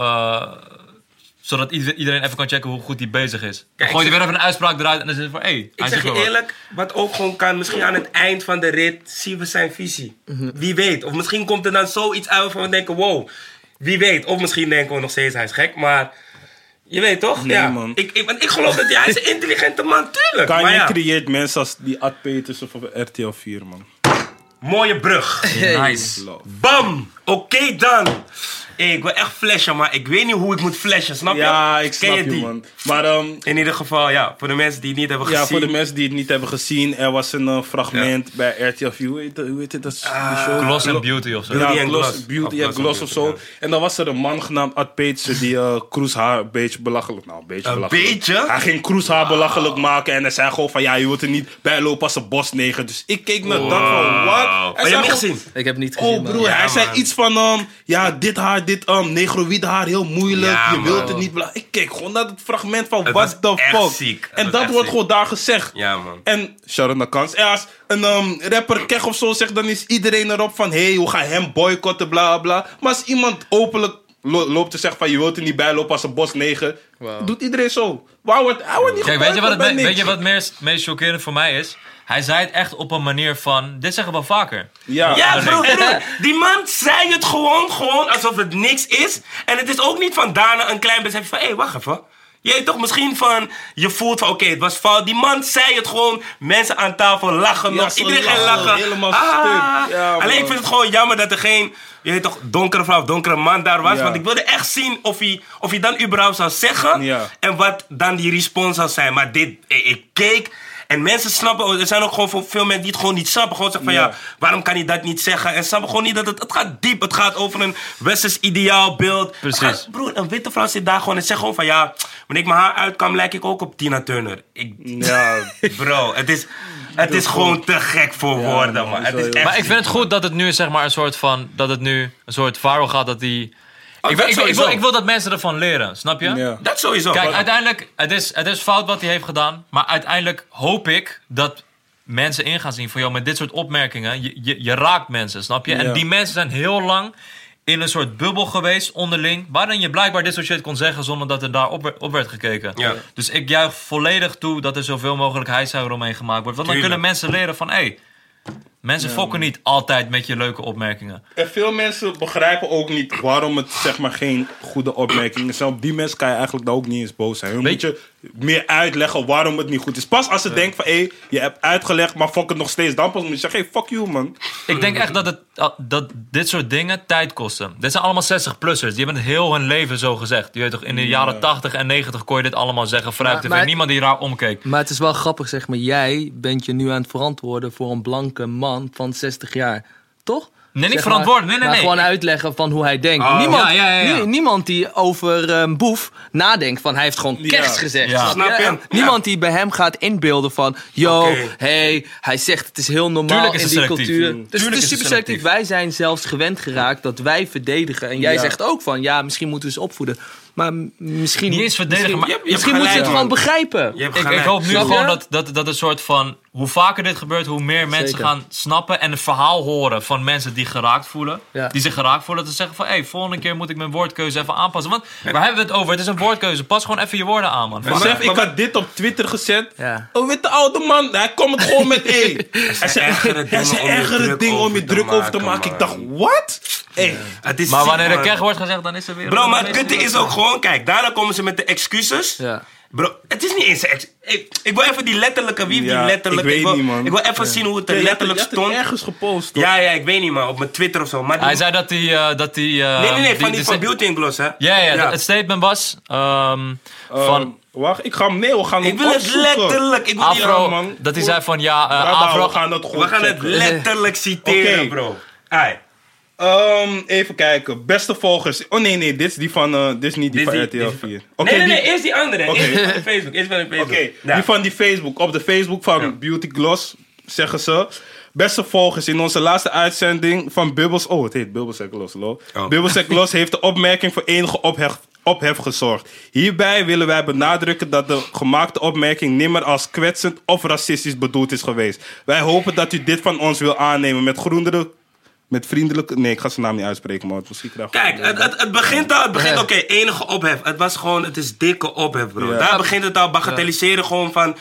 zodat iedereen even kan checken hoe goed hij bezig is. Kijk, gooi je weer even een uitspraak eruit en dan is het van hé. Hey, ik zeg je eerlijk, wat ook gewoon kan, misschien aan het eind van de rit zien we zijn visie. Mm-hmm. Wie weet. Of misschien komt er dan zoiets uit van we denken wow, wie weet. Of misschien denken we nog steeds hij is gek, maar je weet toch? Nee, ja, man. Ik geloof dat hij is een intelligente man, tuurlijk. Kanye creëert mensen als die Ad Peters of RTL 4, man. Mooie brug. Nice. Bam. Oké, dan. Hey, ik wil echt flashen, maar ik weet niet hoe ik moet flashen. Snap je? Ja, ik snap je, man. Maar, in ieder geval, ja, voor de mensen die het niet hebben gezien. Ja, voor de mensen die het niet hebben gezien. Er was een fragment bij RTL 3. Hoe heet het? Dat show? Gloss and Beauty of zo. Ja, Gloss Beauty en Gloss of zo. En dan was er een man genaamd Ad Peetsen die Kroes haar een beetje belachelijk... Nou, een beetje belachelijk. Een beetje? Hij ging Kroes haar belachelijk maken. En hij zei gewoon van, ja, je wilt er niet bij lopen als een bosneger. Dus ik keek naar dat van, wat? Heb je hem gezien? Ik heb niet gezien. Oh, broer, hij zei iets van, ja, dit haar... Dit negroïd haar heel moeilijk. Ja, je wilt het niet. Ik kijk gewoon naar het fragment van what the fuck. Ziek. En dat wordt gewoon daar gezegd. Ja, man. En shout-out naar Kans. En als een rapper keg of zo zegt, dan is iedereen erop van hey, we gaan hem boycotten, bla bla. Maar als iemand openlijk loopt te zeggen van je wilt er niet bij lopen als een bosneger, doet iedereen zo. Hij wordt niet kijk, weet je wat het meest chockerend voor mij is? Hij zei het echt op een manier van... Dit zeggen we wel vaker. Ja broer. Die man zei het gewoon alsof het niks is. En het is ook niet van daarna een klein besef van... Hé, wacht even. Je toch misschien van... Je voelt van, oké, het was fout. Die man zei het gewoon. Mensen aan tafel lachen nog. Iedereen ging lachen. Helemaal stuk. Ja, alleen ik vind het gewoon jammer dat er geen... Je weet toch, donkere vrouw, donkere man daar was. Ja. Want ik wilde echt zien of hij dan überhaupt zou zeggen. Ja. En wat dan die respons zou zijn. Maar dit... Ik keek... En mensen snappen, er zijn ook gewoon veel mensen die het gewoon niet snappen. Gewoon zeggen van ja, waarom kan hij dat niet zeggen? En snappen gewoon niet dat het gaat diep. Het gaat over een westers ideaalbeeld. Precies. Broer, een witte vrouw zit daar gewoon en zegt gewoon van ja, wanneer ik mijn haar uitkam, lijk ik ook op Tina Turner. Bro, het is gewoon te gek voor woorden, man. Maar ik vind het goed dat het nu zeg maar een soort viral gaat dat die... Ik wil dat mensen ervan leren, snap je? Ja. Dat sowieso. Kijk, uiteindelijk, het is fout wat hij heeft gedaan. Maar uiteindelijk hoop ik dat mensen in gaan zien van... joh, met dit soort opmerkingen, je raakt mensen, snap je? Ja. En die mensen zijn heel lang in een soort bubbel geweest onderling... waarin je blijkbaar dit soort shit kon zeggen... zonder dat er daar op werd gekeken. Ja. Dus ik juich volledig toe dat er zoveel mogelijk hijshuiver omheen gemaakt wordt. Want dan kunnen mensen leren van... hey, mensen fokken niet altijd met je leuke opmerkingen. En veel mensen begrijpen ook niet waarom het zeg maar geen goede opmerkingen zijn. Op die mensen kan je eigenlijk daar ook niet eens boos zijn. Dan moet je meer uitleggen waarom het niet goed is. Pas als ze denken van, hé, je hebt uitgelegd, maar fuck het nog steeds. Dan pas moet je zeggen, hey, fuck you, man. Ik denk echt dat dit soort dingen tijd kosten. Dit zijn allemaal 60-plussers. Die hebben het heel hun leven zo gezegd. Je weet toch, in de jaren 80 en 90 kon je dit allemaal zeggen. Vanuit niemand die raar omkeek. Maar het is wel grappig, zeg maar. Jij bent je nu aan het verantwoorden voor een blanke man van 60 jaar. Toch? Nee, niet verantwoorden. Nee. Gewoon uitleggen van hoe hij denkt. Oh. Niemand. Niemand die over Boef nadenkt van hij heeft gewoon kerst gezegd. Ja. Snap je? Ja. Niemand die bij hem gaat inbeelden van... hij zegt het is heel normaal in die cultuur. Dus het is super selectief. Wij zijn zelfs gewend geraakt dat wij verdedigen. En jij zegt ook van misschien moeten we ze opvoeden. Maar misschien... Niet eens verdedigen, maar... Misschien moet je het gewoon begrijpen. Ik hoop nu gewoon dat een soort van... Hoe vaker dit gebeurt, hoe meer mensen gaan snappen... en een verhaal horen van mensen die geraakt voelen. Ja. Die zich geraakt voelen. Dat ze zeggen van... volgende keer moet ik mijn woordkeuze even aanpassen. Want waar hebben we het over? Het is een woordkeuze. Pas gewoon even je woorden aan, man. Besef, ik had dit op Twitter gezet. Ja. Oh, witte oude man. Hij komt het gewoon met Hij zei ergere dingen om je druk over te maken. Ik dacht, wat? Maar wanneer er keg wordt gezegd, dan is er weer... Bro, maar het kutte is ook gewoon... Kijk, daarna komen ze met de excuses... Ja. Bro, het is niet eens ik wil even die letterlijke... Ik wil even zien hoe het er letterlijk stond. Je hebt ergens gepost, toch? Ja, ik weet niet, man. Op mijn Twitter of zo. Maar hij zei dat hij... van Beauty & Gloss, hè? Ja. Het statement was... van... Wacht, we gaan het opzoeken. Letterlijk. Ik wil Afro, man. Dat hij zei van, Afro... We gaan het letterlijk citeren, bro. Ai. Even kijken. Beste volgers. Oh nee, dit is niet die van RTL 4. Nee, eerst die andere. Okay. Eerst van Facebook. Okay. Ja. Die van die Facebook. Op de Facebook van Beauty Gloss zeggen ze... Beste volgers, in onze laatste uitzending van Bubbles... Oh, het heet Bubbles en Gloss, lol. Oh. Bubbles en Gloss heeft de opmerking voor enige ophef gezorgd. Hierbij willen wij benadrukken dat de gemaakte opmerking... nimmer als kwetsend of racistisch bedoeld is geweest. Wij hopen dat u dit van ons wil aannemen met groenere... Met vriendelijk... Nee, ik ga zijn naam niet uitspreken, maar misschien krijg ik... Kijk, het begint al... Oké, enige ophef. Het was gewoon... Het is dikke ophef, bro. Yeah. Daar begint het al bagatelliseren gewoon van...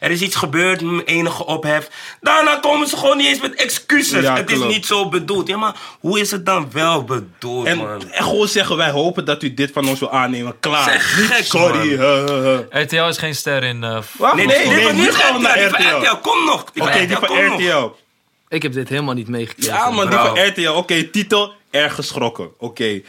er is iets gebeurd. Enige ophef. Daarna komen ze gewoon niet eens met excuses. Ja, het is niet zo bedoeld. Ja, maar hoe is het dan wel bedoeld, man? En gewoon zeggen, wij hopen dat u dit van ons wil aannemen. Klaar. Niet gek, sorry. RTL is geen ster in... Nee, nu gaan we naar RTL. Kom nog. Oké, die van RTL. Ik heb dit helemaal niet meegekregen. Ja, man, die van RTL. Oké, titel, erg geschrokken. Oké.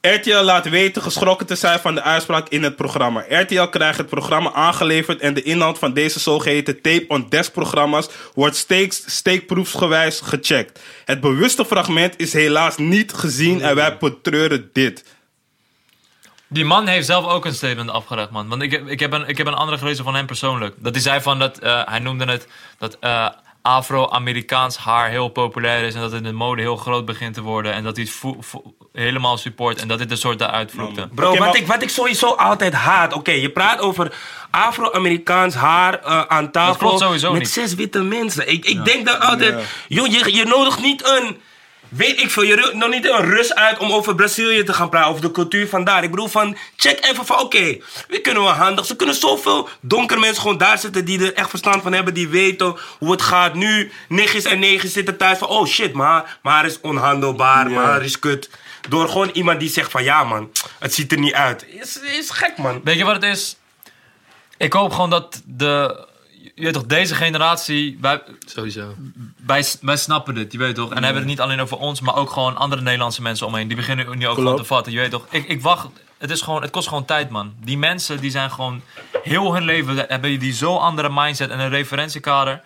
RTL laat weten geschrokken te zijn van de uitspraak in het programma. RTL krijgt het programma aangeleverd en de inhoud van deze zogeheten tape-on-desk-programma's wordt steekproefsgewijs gecheckt. Het bewuste fragment is helaas niet gezien en wij betreuren dit. Die man heeft zelf ook een statement afgelegd, man. Want ik heb een andere gelezen van hem persoonlijk. Dat hij zei van dat, hij noemde het, dat... Afro-Amerikaans haar heel populair is en dat het in de mode heel groot begint te worden en dat hij het helemaal support en dat dit de soort daaruit vloekte. Bro, wat ik sowieso altijd haat. Oké, je praat over Afro-Amerikaans haar aan tafel met niet. 6 witte mensen. Ik denk dan altijd, je nodigt niet een... Weet ik veel, je nog niet een Rus uit om over Brazilië te gaan praten, over de cultuur van daar. Ik bedoel van, check even van, oké, we kunnen wel handig. Ze kunnen zoveel donkere mensen gewoon daar zitten die er echt verstand van hebben, die weten hoe het gaat. Nu, niggas en negen zitten thuis van, oh shit, maar is onhandelbaar, maar is kut. Door gewoon iemand die zegt van, ja man, het ziet er niet uit. Is gek, man. Weet je wat het is? Ik hoop gewoon dat de... Je weet toch, deze generatie... Wij snappen dit, je weet toch? En hebben het niet alleen over ons, maar ook gewoon andere Nederlandse mensen omheen. Die beginnen nu ook gewoon te vatten, je weet toch? Ik wacht... Het kost gewoon tijd, man. Die mensen, die zijn gewoon... Heel hun leven hebben die zo'n andere mindset en een referentiekader.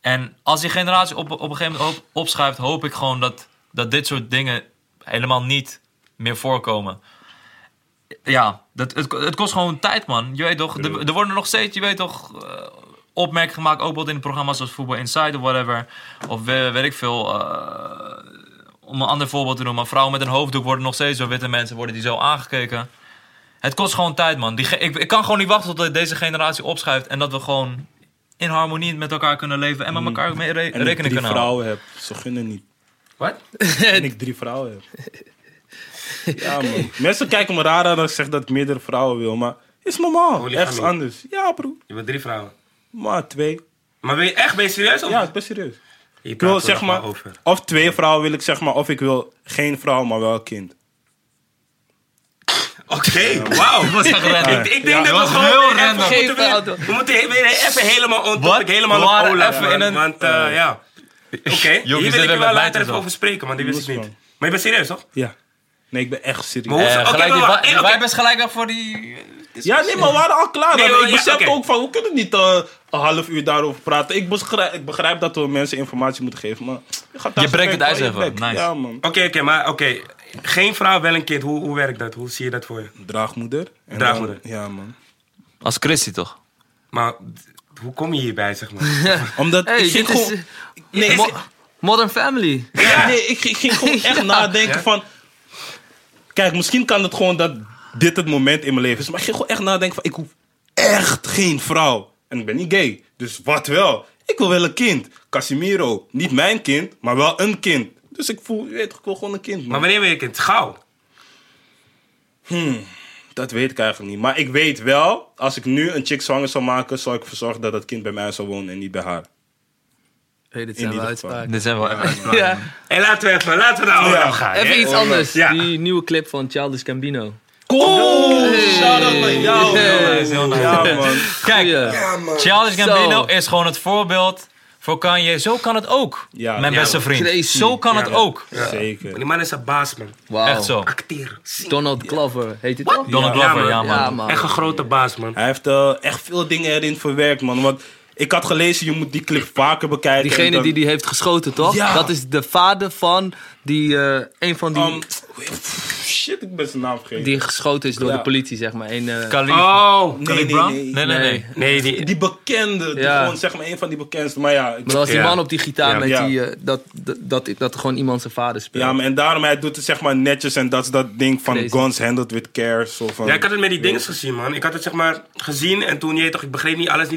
En als die generatie op een gegeven moment opschuift... Hoop ik gewoon dat dit soort dingen helemaal niet meer voorkomen. Ja, het kost gewoon tijd, man. Je weet toch, er worden nog steeds, je weet toch... opmerking gemaakt, ook wel in programma's zoals Voetbal Inside of whatever. Of weet ik veel. Om een ander voorbeeld te noemen. Vrouwen met een hoofddoek worden nog steeds door witte mensen. Worden die zo aangekeken. Het kost gewoon tijd, man. Ik kan gewoon niet wachten tot deze generatie opschuift. En dat we gewoon in harmonie met elkaar kunnen leven. En met elkaar mee rekening kunnen houden. En ik 3 vrouwen heb. Ze gunnen niet. Wat? En ik 3 vrouwen heb. Ja, man. Mensen kijken me raar aan als ik zeg dat ik meerdere vrouwen wil. Maar is normaal. Echt anders. Ja, bro. Je bent 3 vrouwen. Maar 2. Maar ben je serieus? Of? Ja, ik ben serieus. Ik wil zeg maar, of 2 vrouwen wil ik zeg maar, of ik wil geen vrouw, maar wel een kind. Oké, wauw. Ik denk dat we gewoon even moeten even helemaal ontdekken. Helemaal op Olaf. Want ja. Oké, hier wil ik er wel later even over spreken, want die wist ik niet. Maar je bent serieus, toch? Ja. Nee, ik ben echt serieus. Wij best gelijk al voor die... Ja, nee, maar we waren al klaar. Nee, ik besef ook van, we kunnen niet een half uur daarover praten. Ik begrijp dat we mensen informatie moeten geven, maar... Je breekt het ijs even. Nice. Ja, man. Oké, maar oké. Geen vrouw, wel een kind. Hoe werkt dat? Hoe zie je dat voor je? Draagmoeder. Draagmoeder? Ja, man. Als Christie, toch? Maar hoe kom je hierbij, zeg maar? Omdat... ik vind gewoon... Nee, Modern Family. Ja, nee, ik ging gewoon echt nadenken van... Kijk, misschien kan het gewoon dat... dit het moment in mijn leven is. Maar ik ging gewoon echt nadenken van... ik hoef echt geen vrouw. En ik ben niet gay. Dus wat wel? Ik wil wel een kind. Casimiro. Niet mijn kind, maar wel een kind. Dus ik voel... ik wil gewoon een kind. Man. Maar wanneer wil je een kind? Gauw. Dat weet ik eigenlijk niet. Maar ik weet wel... als ik nu een chick zwanger zou maken... zou ik ervoor zorgen dat dat kind bij mij zou wonen... en niet bij haar. Hey, dit zijn wel uitspraken. Ja. Hey, laten we naar Olaf gaan. Even iets anders. Ja. Die nieuwe clip van Childish Gambino... Cool! Shout-out naar jou! Heel nice, man. Kijk, Childish Gambino is gewoon het voorbeeld voor Kanye. Zo kan het ook, mijn beste vriend. Crazy. Zo kan het ook. Ja. Zeker. Die man is een baas, man. Wow. Echt zo. Acteer. Donald Glover, heet het ook? Donald Glover, ja man. Echt een grote baas, man. Hij heeft echt veel dingen erin verwerkt, man. Want ik had gelezen, je moet die clip vaker bekijken. Diegene dan... die heeft geschoten, toch? Ja. Dat is de vader van die... een van die... shit, ik ben zijn naam vergeten. Die geschoten is door de politie, zeg maar. Nee. Die bekende. Die gewoon, zeg maar, een van die bekendste. Maar ja. Maar als die man op die gitaar met die... Dat gewoon iemand zijn vader speelt. Ja, maar en daarom, hij doet het, zeg maar, netjes. En dat is dat ding van crazy. Guns handled with care. Zo van, ja, ik had het met die dinges gezien, man. Ik had het, zeg maar, gezien. En toen, je toch, ik begreep niet alles,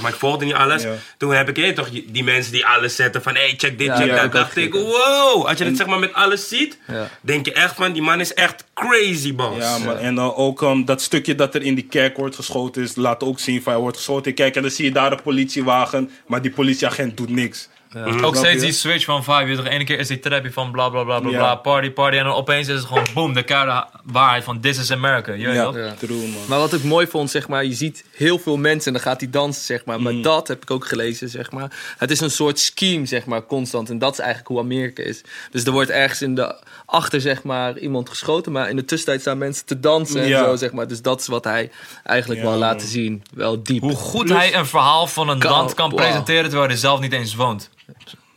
maar ik volgde niet alles. Ja. Toen heb ik, je toch, die mensen die alles zetten van... Hey, check dit, check dat. Dacht ik, wow. Als je het, zeg maar, met alles ziet... Ja. Denk je echt van, die man is echt crazy, boss. Ja, man. En dan ook dat stukje dat er in die kerk wordt geschoten is... laat ook zien van, hij wordt geschoten. Kijk, en dan zie je daar de politiewagen... maar die politieagent doet niks. Ja. Mm-hmm. Ook steeds die switch van vibe. Je weet toch, ene keer is die trapje van bla bla bla bla bla, party party. En dan opeens is het gewoon boom, de keiharde waarheid van This is America. Je weet toch? Ja, true, man. Maar wat ik mooi vond, zeg maar, je ziet heel veel mensen en dan gaat die dansen, zeg maar. Maar dat heb ik ook gelezen, zeg maar. Het is een soort scheme, zeg maar, constant. En dat is eigenlijk hoe Amerika is. Dus er wordt ergens in de achter, zeg maar, iemand geschoten. Maar in de tussentijd staan mensen te dansen en zo, zeg maar. Dus dat is wat hij eigenlijk wil laten zien. Wel diep. Hoe goed hij een verhaal van een land kan presenteren terwijl hij er zelf niet eens woont.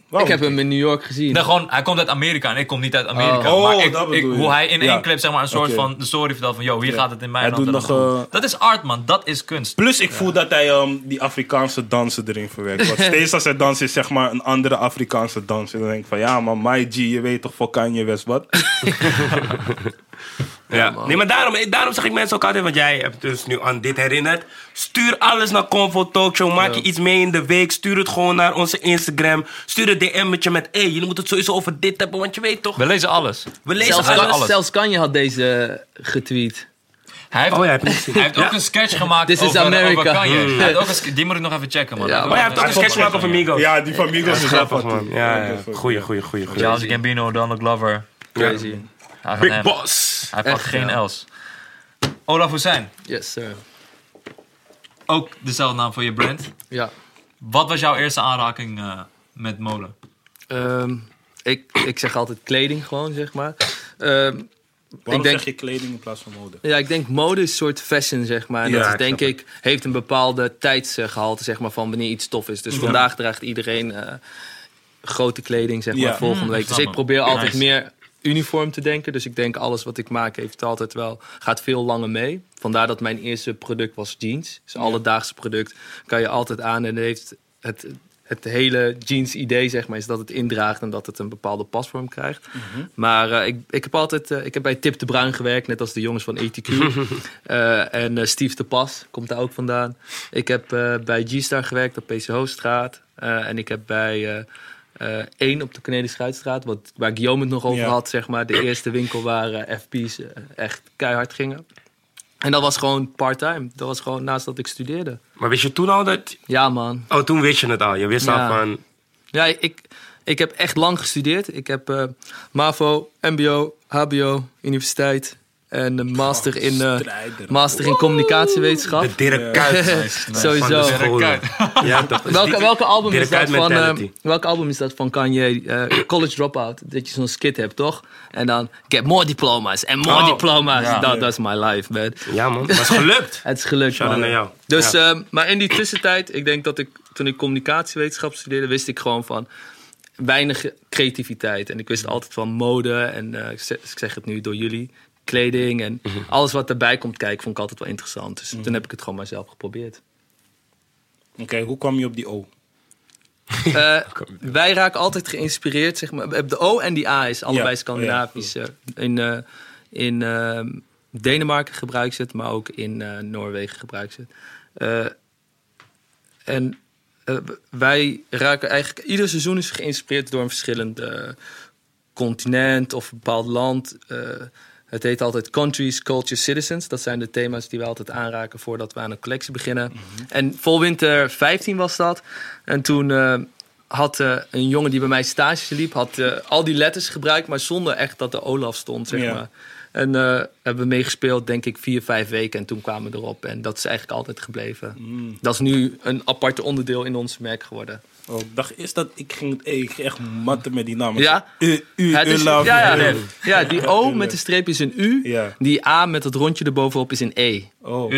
Wow. Ik heb hem in New York gezien. Nee, gewoon, hij komt uit Amerika en ik kom niet uit Amerika. Oh, maar hoe hij in één clip, zeg maar, een soort van de story vertelt van... Yo, hier gaat het in mijn land. Dat is art, man. Dat is kunst. Plus, ik voel dat hij die Afrikaanse dansen erin verwerkt. Want steeds als hij dans is, zeg maar, een andere Afrikaanse dans. En dan denk ik van, ja, maar my G, je weet toch voor Kanye West wat? Ja. Nee, maar daarom zeg ik mensen ook altijd, want jij hebt dus nu aan dit herinnerd. Stuur alles naar Convo Talkshow. Maak je iets mee in de week. Stuur het gewoon naar onze Instagram. Stuur een DM'tje met, hé, jullie moeten het sowieso over dit hebben, want je weet toch. We lezen alles. Zelfs Kanye had deze getweet. Hij heeft ook een sketch gemaakt over Kanye. Die moet ik nog even checken, man. Ja, maar hij heeft ook een sketch gemaakt over Migos. Ja, die van Migos is grappig, man. Goeie. Childish Gambino, Donald Glover. Crazy. Big Boss. Hij pakt geen L's. Olaf Hussijn. Yes, sir. Ook dezelfde naam voor je brand. Ja. Wat was jouw eerste aanraking met mode? Ik zeg altijd kleding gewoon, zeg maar. Waarom zeg je kleding in plaats van mode? Ja, ik denk mode is een soort fashion, zeg maar. En dat is, denk ik, heeft een bepaalde tijdsgehalte, zeg maar, van wanneer iets tof is. Dus vandaag draagt iedereen grote kleding, zeg maar, volgende week. Dus ik probeer altijd meer... uniform te denken. Dus ik denk alles wat ik maak heeft altijd wel... gaat veel langer mee. Vandaar dat mijn eerste product was jeans. Dus alledaagse product kan je altijd aan. En heeft het hele jeans idee, zeg maar, is dat het indraagt... en dat het een bepaalde pasvorm krijgt. Mm-hmm. Maar ik heb altijd... ik heb bij Tip De Bruin gewerkt, net als de jongens van ETQ. En Steve de Pas komt daar ook vandaan. Ik heb bij G-Star gewerkt op PC Hoofdstraat. En ik heb bij... Eén op de Cornelis Schuitstraat, waar Guillaume het nog over had, zeg maar. De eerste winkel waar FP's echt keihard gingen. En dat was gewoon part-time. Dat was gewoon naast dat ik studeerde. Maar wist je toen al dat... Ja, man. Oh, toen wist je het al. Je wist al van... Ja, ik heb echt lang gestudeerd. Ik heb MAVO, MBO, HBO, universiteit... En de master in communicatiewetenschap. De Dirk Kuyt. Sowieso. Welk album is dat van Kanye? College Dropout. Dat je zo'n skit hebt, toch? En dan, ik heb more diploma's. En more diploma's. Ja. That's my life, man. Ja, man. Maar het is gelukt. Het is gelukt, shout man. Naar jou. Dus, maar in die tussentijd, ik denk dat toen ik communicatiewetenschap studeerde, wist ik gewoon van... weinig creativiteit. En ik wist altijd van mode. En ik zeg het nu door jullie... kleding en alles wat erbij komt kijken... vond ik altijd wel interessant. Dus toen heb ik het gewoon mijzelf geprobeerd. Oké, hoe kwam je op die O? Wij raken altijd geïnspireerd, zeg maar. De O en die A is allebei Scandinavisch. In Denemarken gebruiken ze het... maar ook in Noorwegen gebruiken ze het. En wij raken eigenlijk... ieder seizoen is geïnspireerd door een verschillende... continent of een bepaald land... Het heet altijd Countries, Cultures, Citizens. Dat zijn de thema's die we altijd aanraken voordat we aan een collectie beginnen. Mm-hmm. En volwinter 15 was dat. En toen had een jongen die bij mij stage liep... had al die letters gebruikt, maar zonder echt dat de Olaf stond, zeg maar. En hebben we meegespeeld, denk ik, 4-5 weken. En toen kwamen we erop. En dat is eigenlijk altijd gebleven. Mm. Dat is nu een aparte onderdeel in ons merk geworden. Oh, ik dacht eerst dat ik ging echt matten met die namen. Ja? Die O met de streep is een U. Ja. Die A met het rondje erbovenop is een E. Oh.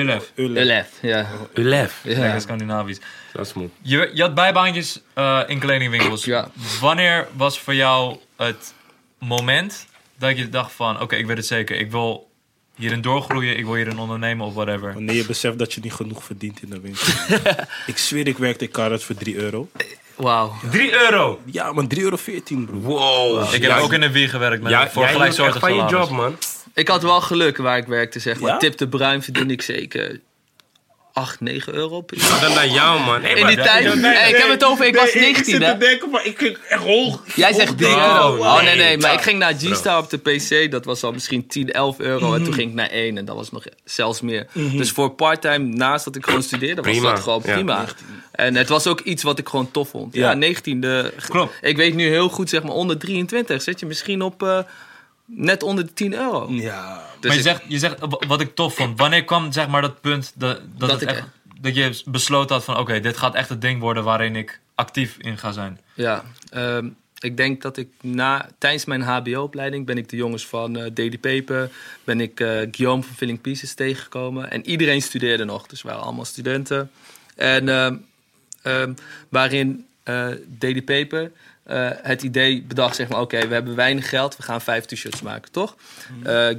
Ulef. Ja. Lekker Scandinavisch. Dat is mooi. Je had bijbaantjes in kledingwinkels. Ja. Wanneer was voor jou het moment... dat je dacht van, oké, ik weet het zeker. Ik wil hierin doorgroeien, ik wil hierin ondernemen of whatever. Wanneer je beseft dat je niet genoeg verdient in de winkel. Ik zweer, ik werkte in Karat voor €3. Wauw. Ja. €3? Ja, man, €3,14, bro. Wow. Ik heb ook in de wieg gewerkt, man. Ja, voor gelijksoortig salaris. Jij van je job, man. Ik had wel geluk waar ik werkte, zeg maar. Ja? Tip De Bruin verdien ik zeker €8-9 per uur. Dan bij jou, man. Hey, in die tijd. Ik heb het over, ik was 19, hè. Ik zit te denken, maar ik ging echt hoog. Jij zegt €3. Nee, maar ik ging naar G-Star op de PC. Dat was al misschien €10-11. Mm-hmm. En toen ging ik naar 1 en dat was nog zelfs meer. Mm-hmm. Dus voor parttime, naast dat ik gewoon studeerde, was dat gewoon prima. Ja. En het was ook iets wat ik gewoon tof vond. Ja, 19e. Klopt. Ik weet nu heel goed, zeg maar, onder 23 zit je misschien op... net onder de €10. Ja. Dus maar je zegt wat ik tof vond. Wanneer kwam, zeg maar, dat punt dat je besloten had van... oké, dit gaat echt het ding worden waarin ik actief in ga zijn? Ja, ik denk dat ik tijdens mijn hbo-opleiding... ben ik de jongens van Daily Paper... ben ik Guillaume van Filling Pieces tegengekomen. En iedereen studeerde nog. Dus we waren allemaal studenten. En waarin Daily Paper... het idee bedacht, zeg maar, oké, we hebben weinig geld, we gaan 5 t-shirts maken, toch?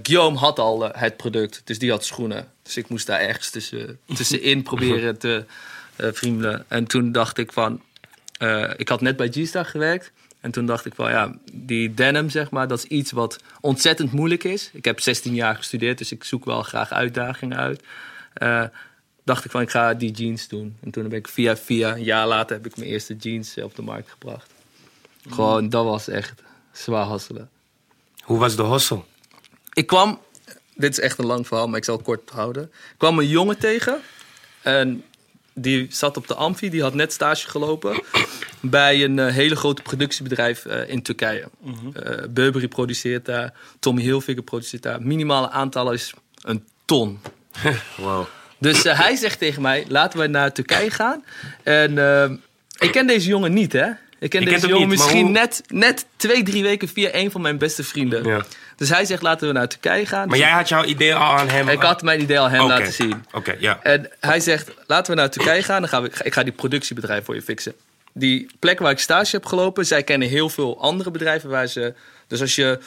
Guillaume had al het product, dus die had schoenen. Dus ik moest daar ergens tussenin proberen te friemelen. En toen dacht ik van... ik had net bij G-Star gewerkt. En toen dacht ik van, ja, die denim, zeg maar, dat is iets wat ontzettend moeilijk is. Ik heb 16 jaar gestudeerd, dus ik zoek wel graag uitdagingen uit. Dacht ik van, ik ga die jeans doen. En toen heb ik via, een jaar later, heb ik mijn eerste jeans op de markt gebracht. Gewoon, dat was echt zwaar hasselen. Hoe was de hassel? Ik kwam... Dit is echt een lang verhaal, maar ik zal het kort houden. Ik kwam een jongen tegen. En die zat op de Amfi. Die had net stage gelopen. Bij een hele grote productiebedrijf in Turkije. Mm-hmm. Burberry produceert daar. Tommy Hilfiger produceert daar. Minimale aantal is een ton. Wow. Dus hij zegt tegen mij... Laten we naar Turkije gaan. En ik ken deze jongen niet, hè. Ik ken deze jongen misschien net 2-3 weken via een van mijn beste vrienden. Ja. Dus hij zegt, laten we naar Turkije gaan. Maar jij had jouw idee al aan hem? Ik had mijn idee al hem laten zien. Okay, yeah. En hij zegt, laten we naar Turkije gaan. Dan ik ga die productiebedrijf voor je fixen. Die plek waar ik stage heb gelopen... Zij kennen heel veel andere bedrijven waar ze... Dus als je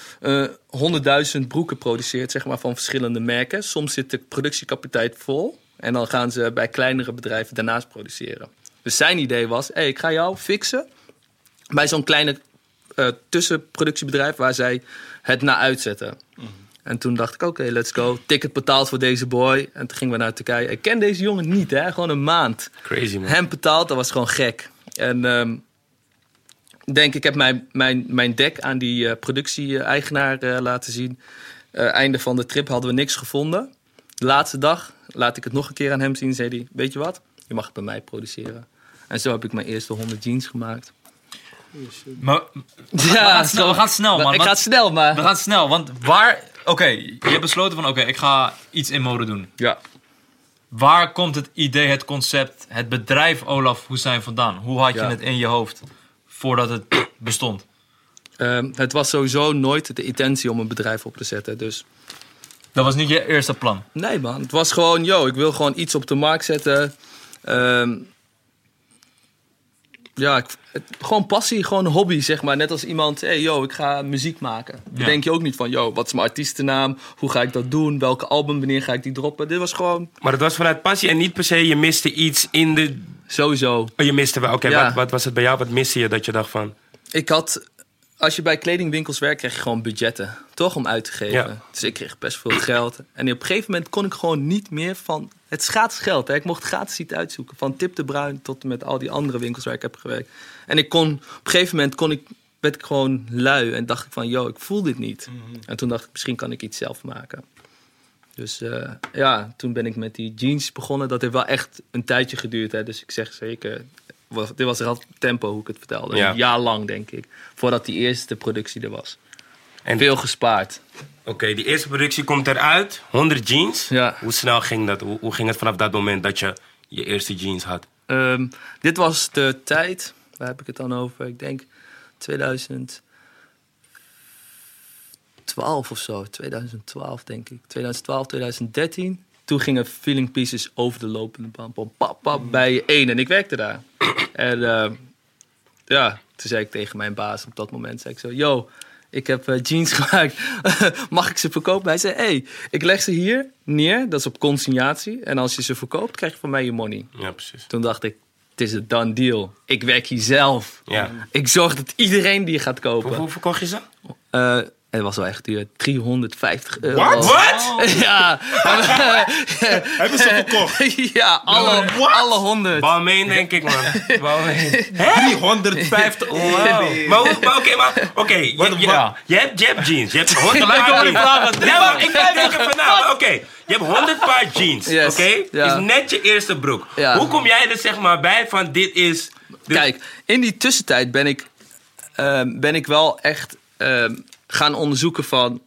100.000 broeken produceert, zeg maar, van verschillende merken... Soms zit de productiecapaciteit vol. En dan gaan ze bij kleinere bedrijven daarnaast produceren. Dus zijn idee was, ik ga jou fixen... Bij zo'n kleine tussenproductiebedrijf waar zij het naar uitzetten. Mm-hmm. En toen dacht ik, oké, let's go. Ticket betaald voor deze boy. En toen gingen we naar Turkije. Ik ken deze jongen niet, hè. Gewoon een maand. Crazy, man. Hem betaald, dat was gewoon gek. En ik heb mijn deck aan die productie-eigenaar laten zien. Einde van de trip hadden we niks gevonden. De laatste dag laat ik het nog een keer aan hem zien. Zei hij, weet je wat? Je mag het bij mij produceren. En zo heb ik mijn eerste 100 jeans gemaakt. We gaan snel, want waar... je hebt besloten van ik ga iets in mode doen. Ja. Waar komt het idee, het concept, het bedrijf Olaf Hussijn vandaan? Hoe had je het in je hoofd voordat het bestond? Het was sowieso nooit de intentie om een bedrijf op te zetten, dus... Dat was niet je eerste plan? Nee, man. Het was gewoon, ik wil gewoon iets op de markt zetten... gewoon passie, gewoon een hobby, zeg maar. Net als iemand, ik ga muziek maken. Dan denk je ook niet van, wat is mijn artiestennaam? Hoe ga ik dat doen? Welke album, wanneer ga ik die droppen? Dit was gewoon... Maar het was vanuit passie en niet per se, je miste iets in de... Sowieso. Oh, je miste wel. Oké, wat was het bij jou? Wat miste je dat je dacht van... Als je bij kledingwinkels werkt, krijg je gewoon budgetten. Toch, om uit te geven. Ja. Dus ik kreeg best veel geld. En op een gegeven moment kon ik gewoon niet meer van... Het is gratis geld, hè. Ik mocht gratis iets uitzoeken. Van Tip de Bruin tot en met al die andere winkels waar ik heb gewerkt. En op een gegeven moment werd ik gewoon lui. En dacht ik van, ik voel dit niet. Mm-hmm. En toen dacht ik, misschien kan ik iets zelf maken. Dus toen ben ik met die jeans begonnen. Dat heeft wel echt een tijdje geduurd, hè. Dus ik zeg zeker... Dit was het tempo, hoe ik het vertelde. Ja. Een jaar lang, denk ik. Voordat die eerste productie er was. En veel gespaard. Oké, die eerste productie komt eruit. 100 jeans. Ja. Hoe snel ging dat? Hoe ging het vanaf dat moment dat je je eerste jeans had? Dit was de tijd. Waar heb ik het dan over? Ik denk 2012 of zo. 2012, denk ik. 2012, 2013. Toen gingen Filling Pieces over de lopende band bij 1 en ik werkte daar. En toen zei ik tegen mijn baas op dat moment, zei ik zo... Ik heb jeans gemaakt. Mag ik ze verkopen? Hij zei, hey, ik leg ze hier neer. Dat is op consignatie. En als je ze verkoopt, krijg je van mij je money. Ja, precies. Toen dacht ik, het is een done deal. Ik werk hier zelf. Ja. Ik zorg dat iedereen die gaat kopen. Hoeveel kocht je ze? Het was wel echt duur. 350 euro. Wat? Ja. Hebben ze verkocht? Ja, alle 100. Bouw mee, denk ik, man. Bouw mee. 350 euro. Wow. Maar oké. Je hebt jeans. Je hebt 100 paar jeans. Nee, maar ik blijf nog even na. Oké. Je hebt 100 paar jeans. Yes. Oké? Ja. Is net je eerste broek. Ja. Hoe kom jij er zeg maar bij van dit is... Dit... Kijk, in die tussentijd ben ik wel echt... gaan onderzoeken van...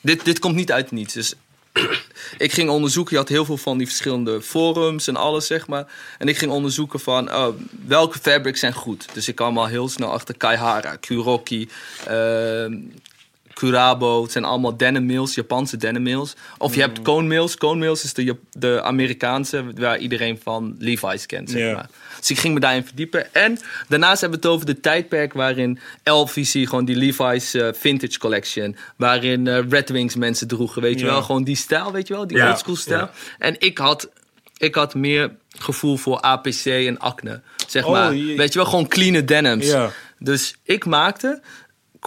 Dit komt niet uit niets. Dus ik ging onderzoeken. Je had heel veel van die verschillende forums en alles, zeg maar. En ik ging onderzoeken van... welke fabrics zijn goed? Dus ik kwam al heel snel achter Kaihara, Kuroki... Kurabo, het zijn allemaal denim mails, Japanse denim mails. Of je hebt Cone mails. Cone mails is de Amerikaanse waar iedereen van Levi's kent, zeg maar. Dus ik ging me daarin verdiepen. En daarnaast hebben we het over de tijdperk waarin LVC, gewoon die Levi's vintage collection, waarin Red Wings mensen droegen, weet je wel. Gewoon die stijl, weet je wel, die oldschool stijl. Ja. En ik had meer gevoel voor APC en acne, zeg maar. Weet je wel, gewoon clean denims. Ja. Dus ik maakte...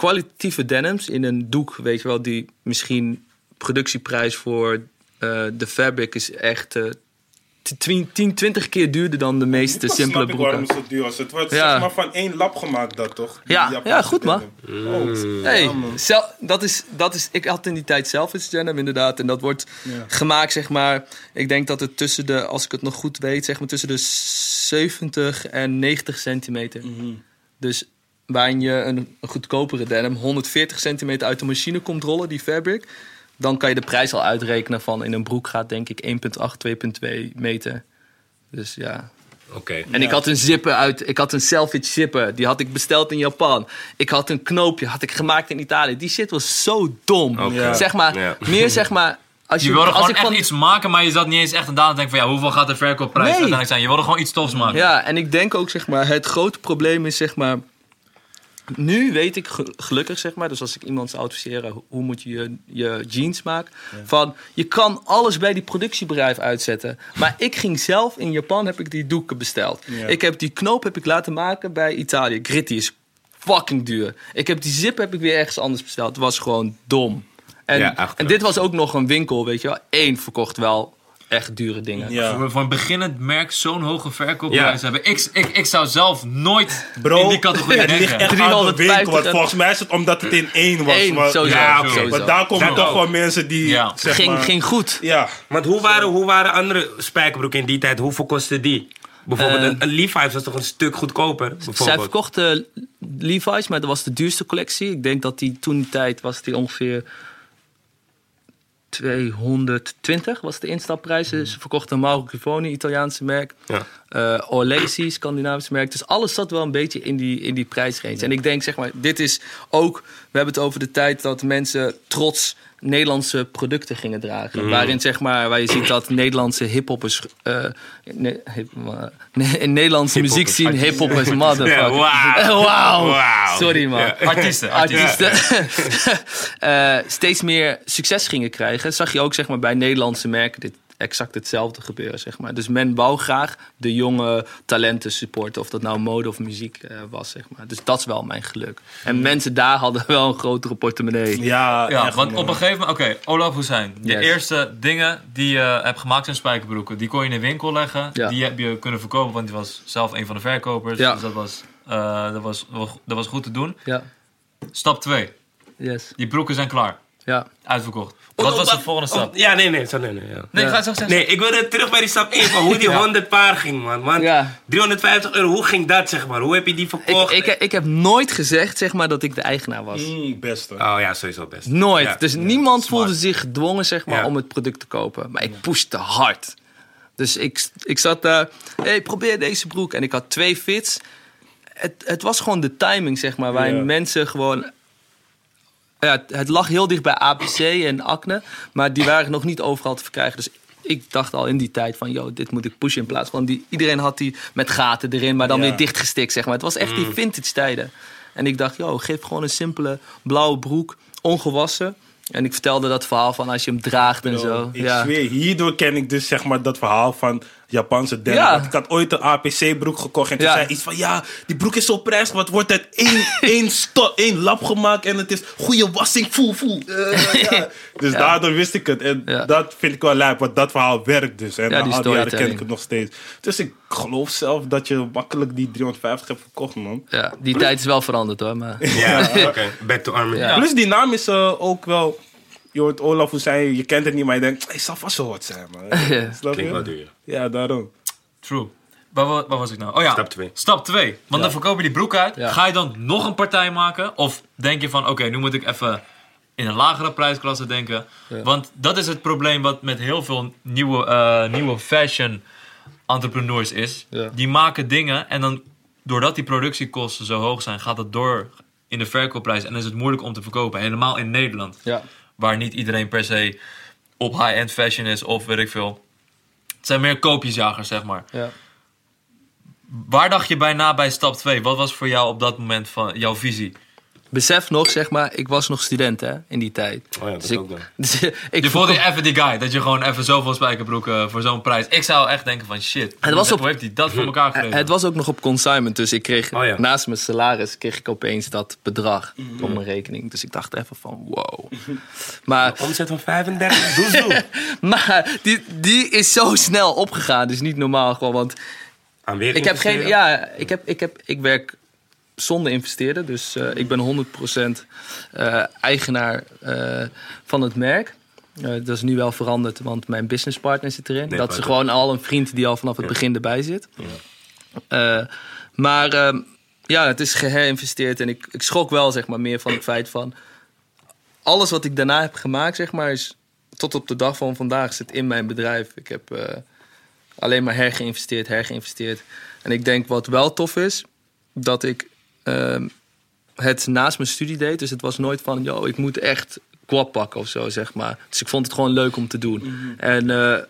kwalitatieve denims in een doek, weet je wel, die misschien productieprijs voor de fabric is echt 10-20 keer duurder dan de meeste simpele broeken. Waarom duur was. Het wordt zeg maar van één lap gemaakt, dat toch? Ja, goed man. Hey, dat is. Ik had in die tijd zelf iets denim inderdaad, en dat wordt gemaakt zeg maar. Ik denk dat het tussen de, als ik het nog goed weet, zeg maar tussen de 70 en 90 centimeter. Mm-hmm. Dus waarin je een goedkopere denim 140 centimeter uit de machine komt rollen, die fabric. Dan kan je de prijs al uitrekenen van in een broek gaat denk ik 1,8, 2,2 meter. Dus ja. Okay. En ik had een zipper ik had een selfie zipper. Die had ik besteld in Japan. Ik had een knoopje, had ik gemaakt in Italië. Die shit was zo dom. Okay. Zeg maar, meer zeg maar... Je wilde gewoon echt iets maken, maar je zat niet eens echt aan te denken van... hoeveel gaat de verkoopprijs uiteindelijk zijn? Je wilde gewoon iets tofs maken. Ja, en ik denk ook zeg maar, het grote probleem is zeg maar... Nu weet ik gelukkig, zeg maar... dus als ik iemand zou adviseren... hoe moet je je jeans maken... van je kan alles bij die productiebedrijf uitzetten. Maar ik ging zelf... in Japan heb ik die doeken besteld. Ja. Ik heb die knoop laten maken bij Italië. Gritty is fucking duur. Ik heb die zip weer ergens anders besteld. Het was gewoon dom. En dit was ook nog een winkel, weet je wel. Eén verkocht wel... echt dure dingen. Ja. Voor een beginnend merk zo'n hoge verkoopprijs hebben. Ik zou zelf nooit in die categorie denken. Het ligt echt aan de winkel. Want volgens mij is het omdat het in één was. Sowieso. Maar daar komen toch gewoon mensen die... Ja. Zeg maar, ging goed. Ja. Want hoe waren andere spijkerbroeken in die tijd? Hoeveel kostte die? Bijvoorbeeld een Levi's was toch een stuk goedkoper? Zij verkochten Levi's, maar dat was de duurste collectie. Ik denk dat die toen die tijd was die ongeveer... 220 was de instapprijs. Ze verkochten Mauro Grifoni, Italiaanse merk. Ja. Orlesi, Scandinavisch merk. Dus alles zat wel een beetje in die prijsrange. Ja. En ik denk, zeg maar, dit is ook... We hebben het over de tijd dat mensen trots Nederlandse producten gingen dragen. Waarin, zeg maar, waar je ziet dat Nederlandse hiphoppers... in Nederlandse muziek zien hiphoppers motherfucker. Wow. Sorry, man. Yeah. Artiesten. Steeds meer succes gingen krijgen. Zag je ook, zeg maar, bij Nederlandse merken... dit exact hetzelfde gebeuren, zeg maar. Dus men wou graag de jonge talenten supporten... of dat nou mode of muziek was, zeg maar. Dus dat is wel mijn geluk. En mensen daar hadden wel een grotere portemonnee. Ja, want op een gegeven moment... Oké, Olaf Hussijn. De eerste dingen die je hebt gemaakt zijn spijkerbroeken. Die kon je in een winkel leggen. Ja. Die heb je kunnen verkopen, want die was zelf een van de verkopers. Ja. Dus dat was goed te doen. Ja. Stap 2. Yes. Die broeken zijn klaar. Ja. Uitverkocht. Wat was de volgende stap? Ik wilde terug bij die stap 1 van hoe die 100 paar ging, man. Want 350 euro, hoe ging dat, zeg maar? Hoe heb je die verkocht? Ik heb nooit gezegd, zeg maar, dat ik de eigenaar was. Best. Oh ja, sowieso best. Nooit. Ja. Dus niemand voelde zich gedwongen, zeg maar, om het product te kopen. Maar ik pushte hard. Dus ik zat daar, hey, probeer deze broek. En ik had 2 fits. Het was gewoon de timing, zeg maar, waarin mensen gewoon... Ja, het lag heel dicht bij APC en acne, maar die waren nog niet overal te verkrijgen. Dus ik dacht al in die tijd van, dit moet ik pushen in plaats van... Iedereen had die met gaten erin, maar dan weer dichtgestikt, zeg maar. Het was echt die vintage tijden. En ik dacht, joh, geef gewoon een simpele blauwe broek, ongewassen. En ik vertelde dat verhaal van als je hem draagt en zo. Ik zweer, hierdoor ken ik dus zeg maar dat verhaal van Japanse denim. Ja. Ik had ooit een APC-broek gekocht en toen zei iets van... Ja, die broek is zo prijs, wat wordt uit één lap gemaakt en het is goede wassing, voel. Dus daardoor wist ik het. En dat vind ik wel lijp, want dat verhaal werkt dus. En na al die jaren ken ik het nog steeds. Dus ik geloof zelf dat je makkelijk die 350 hebt verkocht, man. Ja, die tijd is wel veranderd, hoor. Maar... Oké. Back to Armin. Ja. Plus die naam is ook wel... Je hoort Olaf Hussijn, je kent het niet, maar je denkt... Hij zal vast zo hard zijn, man. Klinkt wel duur. Ja, daarom. True. Waar was ik nou? Oh ja, Stap 2. Want dan verkoop je die broek uit. Ja. Ga je dan nog een partij maken? Of denk je van, oké, nu moet ik even in een lagere prijsklasse denken. Ja. Want dat is het probleem wat met heel veel nieuwe fashion entrepreneurs is. Ja. Die maken dingen en dan, doordat die productiekosten zo hoog zijn... gaat dat door in de verkoopprijs. En dan is het moeilijk om te verkopen. Helemaal in Nederland. Ja. Waar niet iedereen per se op high-end fashion is of weet ik veel. Het zijn meer koopjesjagers, zeg maar. Ja. Waar dacht je bijna bij stap 2? Wat was voor jou op dat moment van jouw visie? Besef nog, zeg maar, ik was nog student, hè, in die tijd. Oh ja, dus dat ook dan. Dus, je voelde je even die guy, dat je gewoon even zoveel spijkerbroeken voor zo'n prijs. Ik zou echt denken van shit, hoe heeft hij dat voor elkaar gekregen? Het was ook nog op consignment, dus ik kreeg naast mijn salaris kreeg ik opeens dat bedrag op mijn rekening. Dus ik dacht even van wow. Maar, de omzet van 35, doezoe. Maar die is zo snel opgegaan, dus niet normaal gewoon, want... Ik heb geen... Ja, ik werk... zonder investeerder. Dus ik ben 100% eigenaar van het merk. Dat is nu wel veranderd, want mijn businesspartner zit erin. Dat is gewoon al een vriend die al vanaf het begin erbij zit. Ja. Maar het is geherinvesteerd. En ik schrok wel, zeg maar, meer van het feit van... alles wat ik daarna heb gemaakt, zeg maar... is tot op de dag van vandaag zit in mijn bedrijf. Ik heb alleen maar hergeïnvesteerd. En ik denk wat wel tof is... dat ik het naast mijn studie deed. Dus het was nooit van, ik moet echt kwap pakken of zo, zeg maar. Dus ik vond het gewoon leuk om te doen. Mm-hmm. En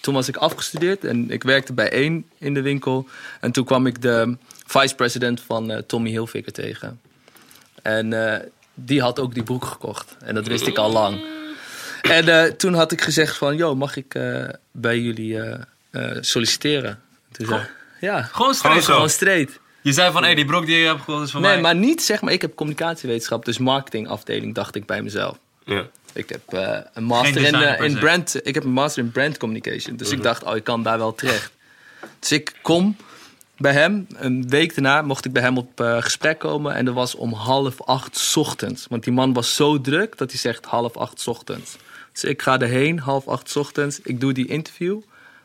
toen was ik afgestudeerd en ik werkte bij één in de winkel. En toen kwam ik de vice-president van Tommy Hilfiger tegen. En die had ook die broek gekocht. En dat wist ik al lang. En toen had ik gezegd van, mag ik bij jullie solliciteren? Toen zei, gewoon straight. Je zei van, die broek die je hebt gekocht is van mij. Nee, maar niet zeg maar, ik heb communicatiewetenschap, dus marketingafdeling, dacht ik bij mezelf. Ja. Ik heb een master in brand. Ik heb een master in brand communication. Dus ik dacht, ik kan daar wel terecht. Dus ik kom bij hem. Een week daarna mocht ik bij hem op gesprek komen. En dat was om 7:30 ochtends. Want die man was zo druk dat hij zegt 7:30 ochtends. Dus ik ga erheen, 7:30 ochtends. Ik doe die interview.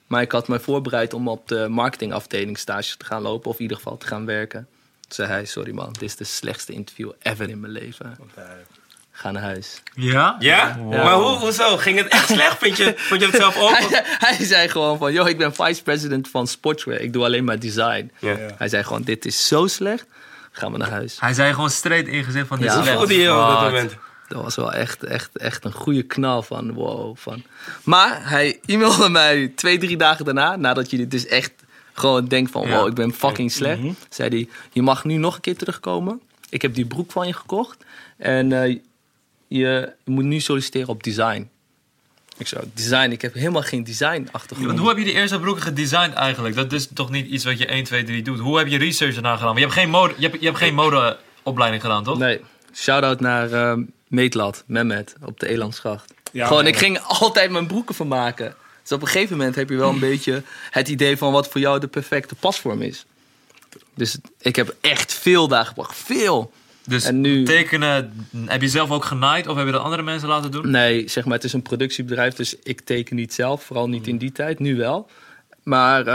Maar ik had mij voorbereid om op de marketingafdeling stage te gaan lopen. Of in ieder geval te gaan werken. Toen zei hij, sorry man, dit is de slechtste interview ever in mijn leven. Ga naar huis. Ja? Ja? Wow. Maar hoezo? Ging het echt slecht? Vond je het zelf ook? Hij zei gewoon van, ik ben vice-president van sportswear. Ik doe alleen maar design. Ja. Hij zei gewoon, dit is zo slecht. Gaan we naar huis. Hij zei gewoon straight in gezicht van, dit is slecht. Hoe voelde je op dat moment? Dat was wel echt een goede knal van wow. Maar hij e-mailde mij 2-3 dagen daarna... nadat je dit dus echt gewoon denkt van... wow, ik ben fucking slecht. Mm-hmm. Zei hij, je mag nu nog een keer terugkomen. Ik heb die broek van je gekocht. En je moet nu solliciteren op design. Ik zei, design? Ik heb helemaal geen design-achtergrond. Ja, hoe heb je die eerste broeken gedesigned eigenlijk? Dat is toch niet iets wat je 1, 2, 3 doet? Hoe heb je research daarna gedaan? Je hebt geen modeopleiding gedaan, toch? Nee. Shout-out naar... Meetlat, Mehmet, op de Elandsgracht. Ja, gewoon, ik ging altijd mijn broeken van maken. Dus op een gegeven moment heb je wel een beetje het idee van wat voor jou de perfecte pasvorm is. Dus ik heb echt veel daar gebracht. Veel. Dus en nu... tekenen, heb je zelf ook genaaid of heb je dat andere mensen laten doen? Nee, zeg maar, het is een productiebedrijf, dus ik teken niet zelf. Vooral niet in die tijd, nu wel. Maar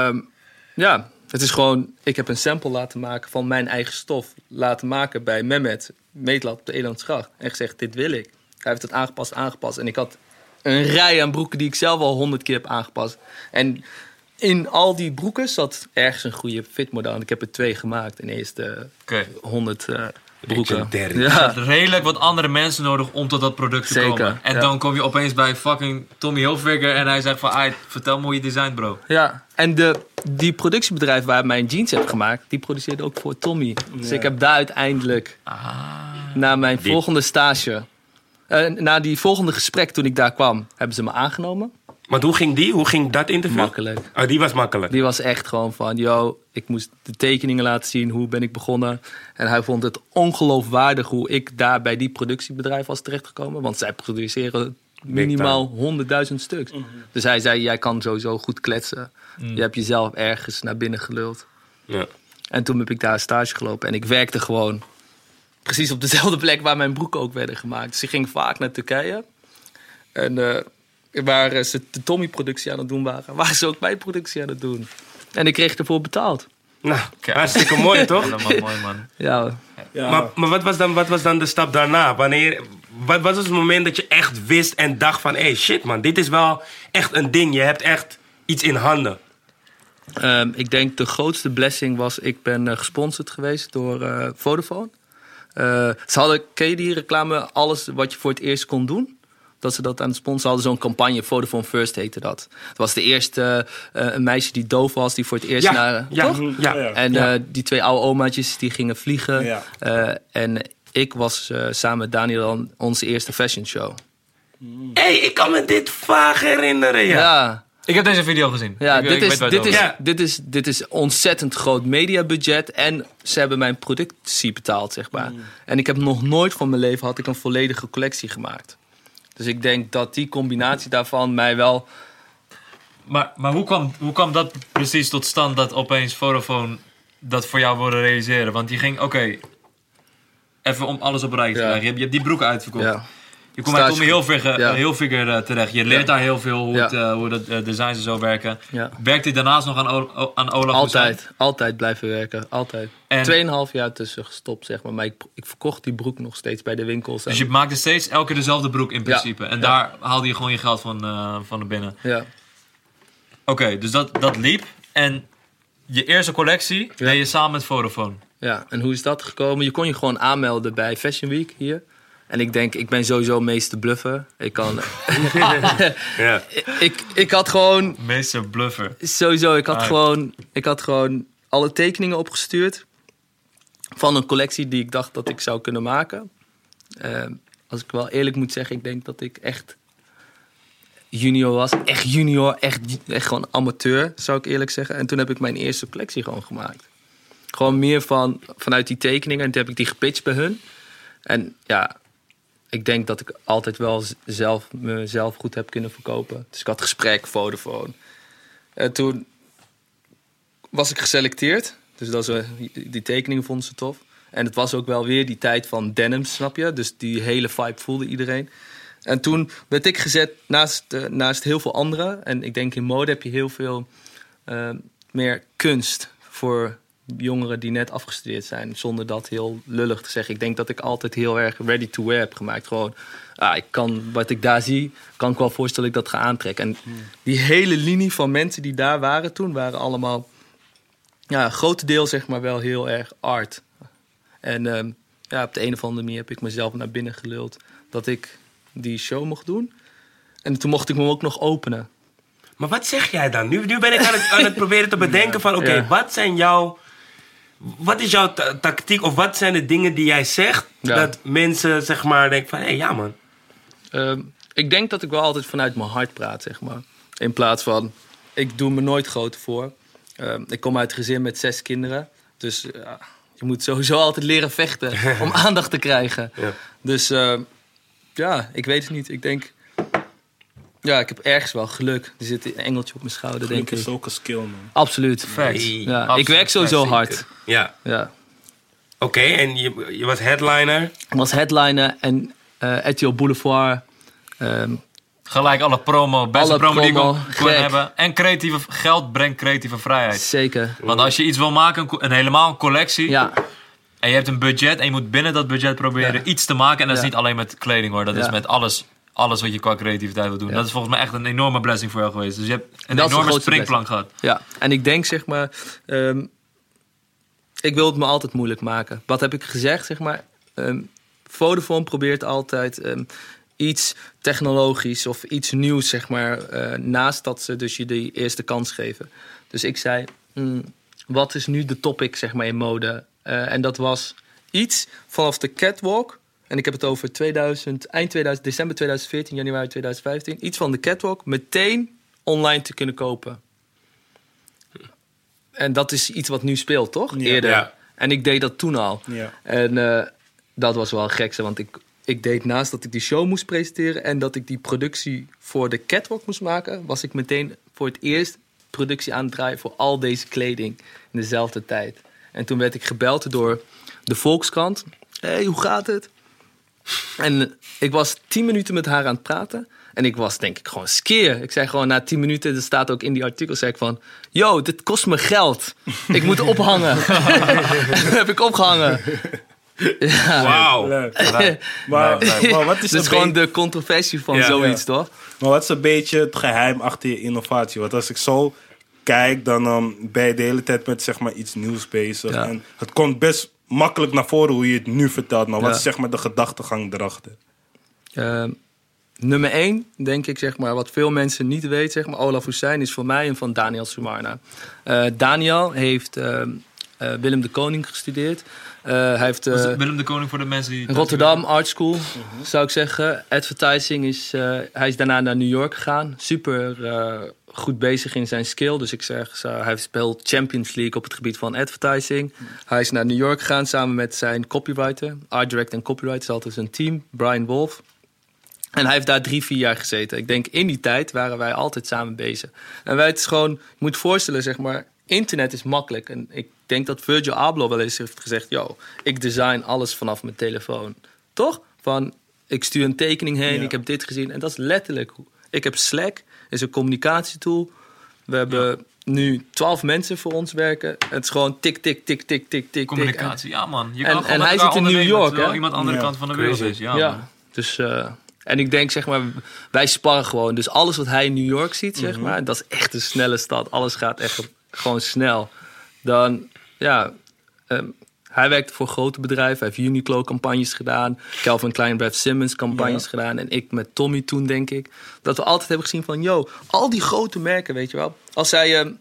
het is gewoon, ik heb een sample laten maken van mijn eigen stof. Laten maken bij Mehmet. Meetlat op de Elandsgracht. En gezegd, dit wil ik. Hij heeft het aangepast. En ik had een rij aan broeken die ik zelf al 100 keer heb aangepast. En in al die broeken zat ergens een goede fitmodel. En ik heb er 2 gemaakt. En eerst 100 broeken. Ja. Redelijk wat andere mensen nodig om tot dat product te komen. En dan kom je opeens bij fucking Tommy Hilfiger en hij zegt van, vertel me hoe je design, bro. Ja, en die productiebedrijf waar ik mijn jeans heb gemaakt, die produceerde ook voor Tommy. Ja. Dus ik heb daar uiteindelijk, na mijn volgende stage, na die volgende gesprek toen ik daar kwam, hebben ze me aangenomen. Maar hoe ging die? Hoe ging dat interview? Makkelijk. Ah, die was makkelijk? Die was echt gewoon van, yo, ik moest de tekeningen laten zien, hoe ben ik begonnen. En hij vond het ongeloofwaardig hoe ik daar bij die productiebedrijf was terechtgekomen. Want zij produceren minimaal 100.000 stuks. Mm-hmm. Dus hij zei, jij kan sowieso goed kletsen. Mm. Je hebt jezelf ergens naar binnen geluld. Ja. En toen heb ik daar stage gelopen. En ik werkte gewoon precies op dezelfde plek waar mijn broeken ook werden gemaakt. Dus ik ging vaak naar Turkije. En waar ze de Tommy-productie aan het doen waren, waren ze ook mijn productie aan het doen. En ik kreeg ervoor betaald. Nou, hartstikke mooi, toch? Helemaal mooi, man. Ja. Ja. Maar wat was dan de stap daarna? Wat was het moment dat je echt wist en dacht van, shit man, dit is wel echt een ding. Je hebt echt iets in handen. Ik denk de grootste blessing was, ik ben gesponsord geweest door Vodafone. Ken je die reclame, alles wat je voor het eerst kon doen? Dat ze dat aan het sponsoren hadden. Zo'n campagne, Vodafone First heette dat. Het was de eerste een meisje die doof was, die voor het eerst naar... En die twee oude omaatjes, die gingen vliegen. Ja. En ik was samen met Daniel onze eerste fashion show. Ik kan me dit vaag herinneren. Ja. Ik heb deze video gezien. Dit is ontzettend groot mediabudget. En ze hebben mijn productie betaald, zeg maar. Mm. En ik heb nog nooit van mijn leven had ik een volledige collectie gemaakt. Dus ik denk dat die combinatie daarvan mij wel... Maar hoe kwam dat precies tot stand dat opeens Vodafone dat voor jou wilde realiseren? Want die ging, even om alles op rij te leggen. Je hebt die broeken uitverkocht. Ja. Je komt uit Tommy Hilfiger terecht. Je leert daar heel veel hoe dat designs en zo werken. Ja. Werkte je daarnaast nog aan Olaf Hussijn? Altijd blijven werken. Altijd. 2,5 jaar tussen gestopt, zeg maar. Maar ik verkocht die broek nog steeds bij de winkels. Dus je maakte steeds elke keer dezelfde broek in principe. En daar haalde je gewoon je geld van naar binnen. Ja. Oké, dus dat liep. En je eerste collectie deed je samen met Vodafone. Ja, en hoe is dat gekomen? Je kon je gewoon aanmelden bij Fashion Week hier. En ik denk, ik ben sowieso meester bluffer. Ik kan... ja. ik had gewoon... Meester bluffer. Sowieso, ik had gewoon alle tekeningen opgestuurd van een collectie die ik dacht dat ik zou kunnen maken. Als ik wel eerlijk moet zeggen, ik denk dat ik echt junior was. Echt junior, echt gewoon amateur, zou ik eerlijk zeggen. En toen heb ik mijn eerste collectie gewoon gemaakt. Gewoon meer vanuit die tekeningen. En toen heb ik die gepitcht bij hun. En ja... Ik denk dat ik altijd wel mezelf goed heb kunnen verkopen. Dus ik had gesprek, Vodafone. En toen was ik geselecteerd. Dus die tekeningen vonden ze tof. En het was ook wel weer die tijd van denim, snap je? Dus die hele vibe voelde iedereen. En toen werd ik gezet naast heel veel anderen. En ik denk in mode heb je heel veel meer kunst voor... jongeren die net afgestudeerd zijn, zonder dat heel lullig te zeggen. Ik denk dat ik altijd heel erg ready-to-wear heb gemaakt. Gewoon, wat ik daar zie, kan ik wel voorstellen dat ik dat ga aantrekken. En die hele linie van mensen die daar waren toen, waren allemaal... Ja, een groot deel zeg maar wel heel erg art. En op de een of andere manier heb ik mezelf naar binnen geluld dat ik die show mocht doen. En toen mocht ik me ook nog openen. Maar wat zeg jij dan? Nu ben ik aan het proberen te bedenken van... Oké, wat zijn jouw... Wat is jouw tactiek of wat zijn de dingen die jij zegt... dat mensen zeg maar denken van, ja man. Ik denk dat ik wel altijd vanuit mijn hart praat, zeg maar. In plaats van, ik doe me nooit groot voor. Ik kom uit een gezin met 6 kinderen. Dus je moet sowieso altijd leren vechten om aandacht te krijgen. Ja. Dus ik weet het niet. Ik denk... Ja, ik heb ergens wel geluk. Er zit een engeltje op mijn schouder, denk ik. Geluk is ook een skill, man. Absoluut. Nee. Ja, absoluut. Ik werk sowieso hard. Ja. Oké, en je was headliner? Ik was headliner en RTL Boulevard. Gelijk alle promo. Beste promo die ik kon hebben. En geld brengt creatieve vrijheid. Zeker. Want als je iets wil maken, een helemaal collectie... Ja. En je hebt een budget en je moet binnen dat budget proberen iets te maken. En dat is niet alleen met kleding, hoor. Dat is met alles... Alles wat je qua creativiteit wil doen. Ja. Dat is volgens mij echt een enorme blessing voor jou geweest. Dus je hebt een enorme springplank gehad. Ja, en ik denk zeg maar... ik wil het me altijd moeilijk maken. Wat heb ik gezegd zeg maar? Vodafone probeert altijd iets technologisch of iets nieuws, zeg maar, naast dat ze dus je die eerste kans geven. Dus ik zei, wat is nu de topic, zeg maar, in mode? En dat was iets vanaf de catwalk. En ik heb het over december 2014, januari 2015. Iets van de catwalk meteen online te kunnen kopen. En dat is iets wat nu speelt, toch? Ja. Eerder. Ja. En ik deed dat toen al. Ja. En dat was wel gek, want ik deed naast dat ik die show moest presenteren en dat ik die productie voor de catwalk moest maken, was ik meteen voor het eerst productie aan het draaien voor al deze kleding in dezelfde tijd. En toen werd ik gebeld door de Volkskrant. Hey, hoe gaat het? En ik was 10 minuten met haar aan het praten. En ik was denk ik gewoon skeer. Ik zei gewoon na 10 minuten, dat staat ook in die artikel, zei ik van, yo, dit kost me geld. Ik moet ophangen. En heb ik opgehangen. Ja. Wauw. Wow. Wat is dus gewoon de controversie van zoiets, toch? Maar wat is een beetje het geheim achter je innovatie? Want als ik zo kijk, dan ben je de hele tijd met, zeg maar, iets nieuws bezig. Ja. En het komt best makkelijk naar voren hoe je het nu vertelt. Maar wat is, zeg maar, de gedachtegang erachter? Nummer 1, denk ik, zeg maar, wat veel mensen niet weten, zeg maar, Olaf Hussijn is voor mij en van Daniel Sumarna. Daniel heeft Willem de Koning gestudeerd. Hij heeft, Willem de Koning voor de mensen die... Rotterdam Art School, zou ik zeggen. Advertising is... hij is daarna naar New York gegaan. Super goed bezig in zijn skill. Dus ik zeg, hij speelt Champions League op het gebied van advertising. Hij is naar New York gegaan samen met zijn copywriter. Art Direct en Copyright is altijd zijn team. Brian Wolf. En hij heeft daar 3-4 jaar gezeten. Ik denk, in die tijd waren wij altijd samen bezig. En wij, het is gewoon... Je moet voorstellen, zeg maar... Internet is makkelijk. En ik denk dat Virgil Abloh wel eens heeft gezegd... yo, ik design alles vanaf mijn telefoon. Toch? Van, ik stuur een tekening heen, ik heb dit gezien. En dat is letterlijk... Ik heb Slack, is een communicatietool. We hebben nu 12 mensen voor ons werken. Het is gewoon tik, tik, tik, tik, tik, tik. Communicatie, ja man. Je kan en hij zit in New York, hè? Iemand andere kant van de wereld is. Ja. Dus... En ik denk, zeg maar, wij sparren gewoon. Dus alles wat hij in New York ziet, zeg maar... dat is echt een snelle stad. Alles gaat echt gewoon snel. Dan, ja... hij werkte voor grote bedrijven. Hij heeft Uniqlo-campagnes gedaan. Calvin Klein, Brad Simmons-campagnes gedaan. En ik met Tommy toen, denk ik. Dat we altijd hebben gezien van... yo, al die grote merken, weet je wel. Als zij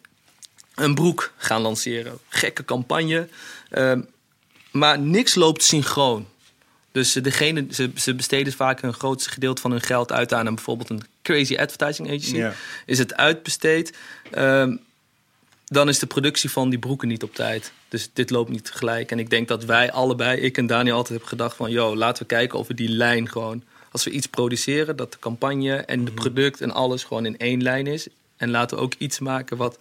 een broek gaan lanceren. Gekke campagne. Maar niks loopt synchroon. Dus ze besteden vaak een groot gedeelte van hun geld uit aan bijvoorbeeld een crazy advertising agency. Yeah. Is het uitbesteed, dan is de productie van die broeken niet op tijd. Dus dit loopt niet tegelijk. En ik denk dat wij allebei, ik en Daniel, altijd hebben gedacht van... yo, laten we kijken of we die lijn gewoon... als we iets produceren, dat de campagne en de product en alles gewoon in één lijn is. En laten we ook iets maken wat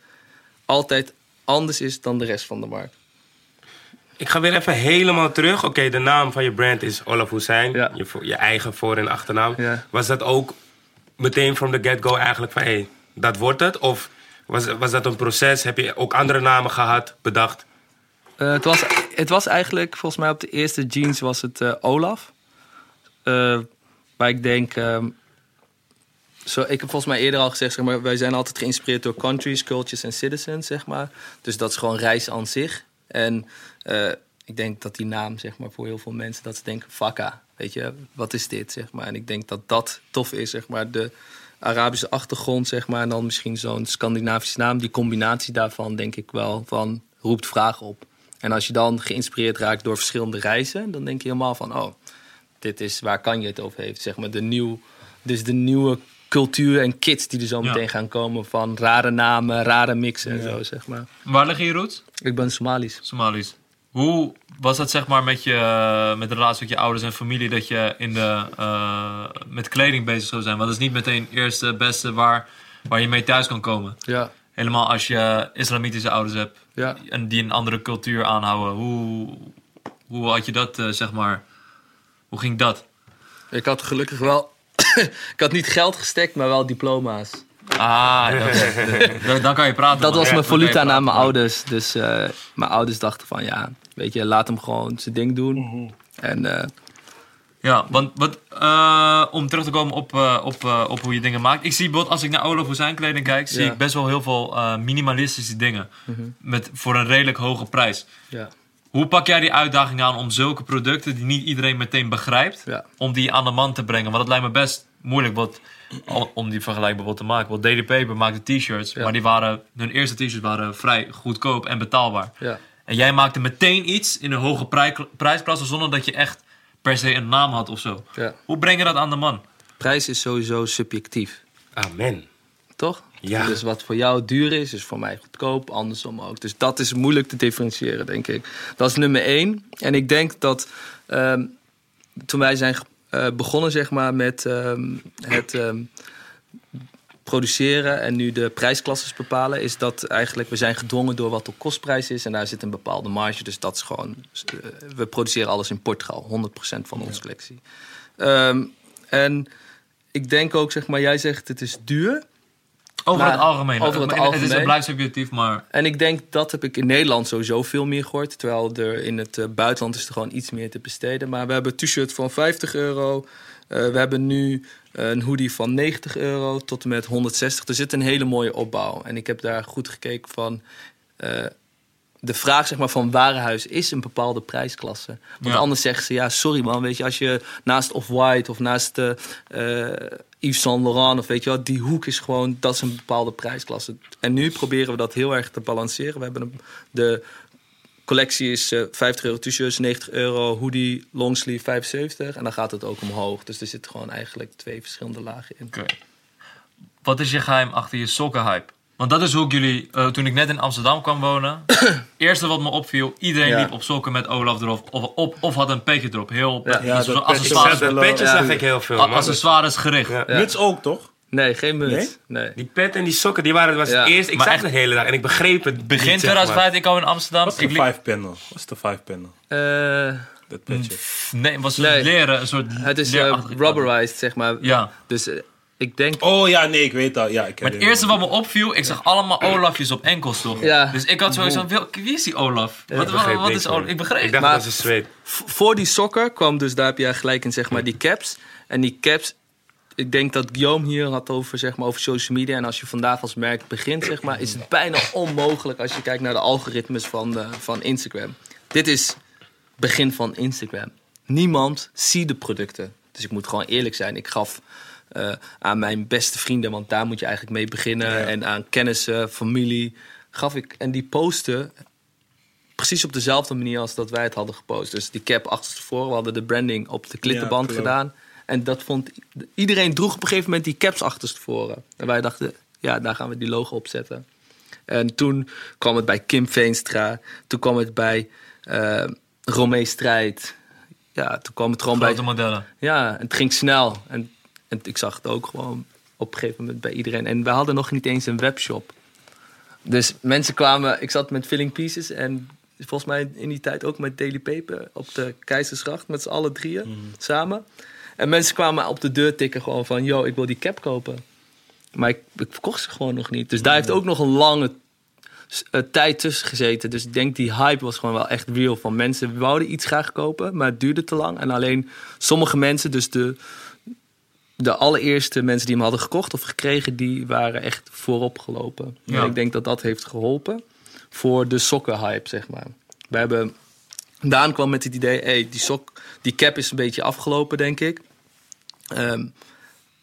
altijd anders is dan de rest van de markt. Ik ga weer even helemaal terug. Oké, de naam van je brand is Olaf Hussijn. Ja. Je eigen voor- en achternaam. Ja. Was dat ook meteen from the get-go eigenlijk van... hé, dat wordt het? Of was dat een proces? Heb je ook andere namen gehad, bedacht? Het was eigenlijk, volgens mij op de eerste jeans was het Olaf. Maar ik denk... ik heb volgens mij eerder al gezegd... zeg maar, wij zijn altijd geïnspireerd door countries, cultures en citizens, zeg maar. Dus dat is gewoon reis aan zich. En ik denk dat die naam, zeg maar, voor heel veel mensen... dat ze denken, fakka, weet je, wat is dit, zeg maar. En ik denk dat dat tof is, zeg maar, de Arabische achtergrond, zeg maar... en dan misschien zo'n Scandinavische naam. Die combinatie daarvan, denk ik wel, van roept vragen op. En als je dan geïnspireerd raakt door verschillende reizen... dan denk je helemaal van, oh, dit is waar Kanye het over heeft, zeg maar. De nieuwe cultuur en kids die er zo meteen gaan komen... van rare namen, rare mixen en zo, zeg maar. Waar liggen je roots? Ik ben Somalisch. Hoe was dat, zeg maar, met de relatie met je ouders en familie... dat je met kleding bezig zou zijn? Want dat is niet meteen het eerste beste waar je mee thuis kan komen. Ja. Helemaal als je islamitische ouders hebt... Ja. en die een andere cultuur aanhouden. Hoe had je dat, zeg maar... Hoe ging dat? Ik had gelukkig wel... ik had niet geld gestekt, maar wel diploma's. Dan kan je praten. Dat was mijn valuta naar mijn ouders. Dus mijn ouders dachten van, ja, weet je, laat hem gewoon zijn ding doen. En, ja, want om terug te komen op hoe je dingen maakt. Ik zie bijvoorbeeld, als ik naar Olaf Hussijn kleding kijk, zie ik best wel heel veel minimalistische dingen. Met, voor een redelijk hoge prijs. Ja. Hoe pak jij die uitdaging aan om zulke producten die niet iedereen meteen begrijpt, om die aan de man te brengen? Want dat lijkt me best moeilijk, want om die vergelijkbaar te maken. Want Daily Paper maakte t-shirts, maar die waren, hun eerste t-shirts waren vrij goedkoop en betaalbaar. Ja. En jij maakte meteen iets in een hoge prijsklasse zonder dat je echt per se een naam had of zo. Ja. Hoe breng je dat aan de man? Prijs is sowieso subjectief. Amen. Toch? Ja. Dus wat voor jou duur is voor mij goedkoop, andersom ook. Dus dat is moeilijk te differentiëren, denk ik. Dat is nummer 1. En ik denk dat toen wij zijn begonnen zeg maar, met het produceren en nu de prijsklasses bepalen, is dat eigenlijk we zijn gedwongen door wat de kostprijs is en daar zit een bepaalde marge. Dus dat is gewoon, we produceren alles in Portugal, 100% van onze collectie. En ik denk ook, zeg maar, jij zegt het is duur. Over het algemeen. Het is een blijft subjectief, maar... En ik denk, dat heb ik in Nederland sowieso veel meer gehoord. Terwijl er in het buitenland is er gewoon iets meer te besteden. Maar we hebben een t-shirt van €50. We hebben nu een hoodie van €90 tot en met €160. Er zit een hele mooie opbouw. En ik heb daar goed gekeken van... de vraag zeg maar, van warenhuis is een bepaalde prijsklasse. Want anders zeggen ze, ja, sorry man, weet je, als je naast Off-White of naast Yves Saint Laurent of weet je wat, die hoek is gewoon, dat is een bepaalde prijsklasse. En nu proberen we dat heel erg te balanceren. We hebben de collectie is €50 t-shirts, €90, hoodie, longsleeve, €75. En dan gaat het ook omhoog. Dus er zitten gewoon eigenlijk 2 verschillende lagen in. Okay. Wat is je geheim achter je sokkenhype? Want dat is hoe ik jullie, toen ik net in Amsterdam kwam wonen... eerste wat me opviel, iedereen liep op sokken met Olaf erop. Of had een petje erop. Heel zo'n accessoires. Petjes zag ik heel veel. Accessoires gericht. Ja. Muts ook, toch? Nee, geen muts. Nee? Die pet en die sokken, die waren het eerst. Ik zag het de hele dag en ik begreep het. Begin 2005, ik kwam in Amsterdam. Wat is de 5-panel? Dat petje. Nee, het was leren. Een soort het is rubberized, zeg maar. Ja. Dus... ik denk... Oh ja, nee, ik weet dat. Ja, maar het eerste wat me opviel, ik zag allemaal Olafjes op enkels, toch? Ja. Dus ik had sowieso van, wie is die Olaf? Wat is Olaf? Ik begreep. Ik dacht dat ze zweet. Voor die sokken kwam dus, daar heb je gelijk in, zeg maar, die caps. En die caps, ik denk dat Guillaume hier had over, zeg maar, over social media. En als je vandaag als merk begint, zeg maar, is het bijna onmogelijk als je kijkt naar de algoritmes van Instagram. Dit is begin van Instagram. Niemand ziet de producten. Dus ik moet gewoon eerlijk zijn. Ik gaf... aan mijn beste vrienden, want daar moet je eigenlijk mee beginnen. Ja. En aan kennissen, familie gaf ik. En die posten precies op dezelfde manier als dat wij het hadden gepost. Dus die cap achterstevoren, we hadden de branding op de klittenband gedaan. En dat vond iedereen droeg op een gegeven moment die caps achterstevoren. En wij dachten, ja, daar gaan we die logo op zetten. En toen kwam het bij Kim Veenstra. Toen kwam het bij Romee Strijd. Ja, toen kwam het gewoon bij... grote modellen. Ja, het ging snel. En ik zag het ook gewoon op een gegeven moment bij iedereen. En we hadden nog niet eens een webshop. Dus mensen kwamen... Ik zat met Filling Pieces en volgens mij in die tijd ook met Daily Paper... op de Keizersgracht met z'n allen drieën samen. En mensen kwamen op de deur tikken gewoon van... yo, ik wil die cap kopen. Maar ik verkocht ze gewoon nog niet. Dus daar heeft ook nog een lange tijd tussen gezeten. Dus ik denk die hype was gewoon wel echt real van mensen. We wouden iets graag kopen, maar het duurde te lang. En alleen sommige mensen dus de allereerste mensen die hem hadden gekocht of gekregen... die waren echt voorop gelopen. Ja. En ik denk dat dat heeft geholpen voor de sokkenhype, zeg maar. Daan kwam met het idee... hey, die cap is een beetje afgelopen, denk ik.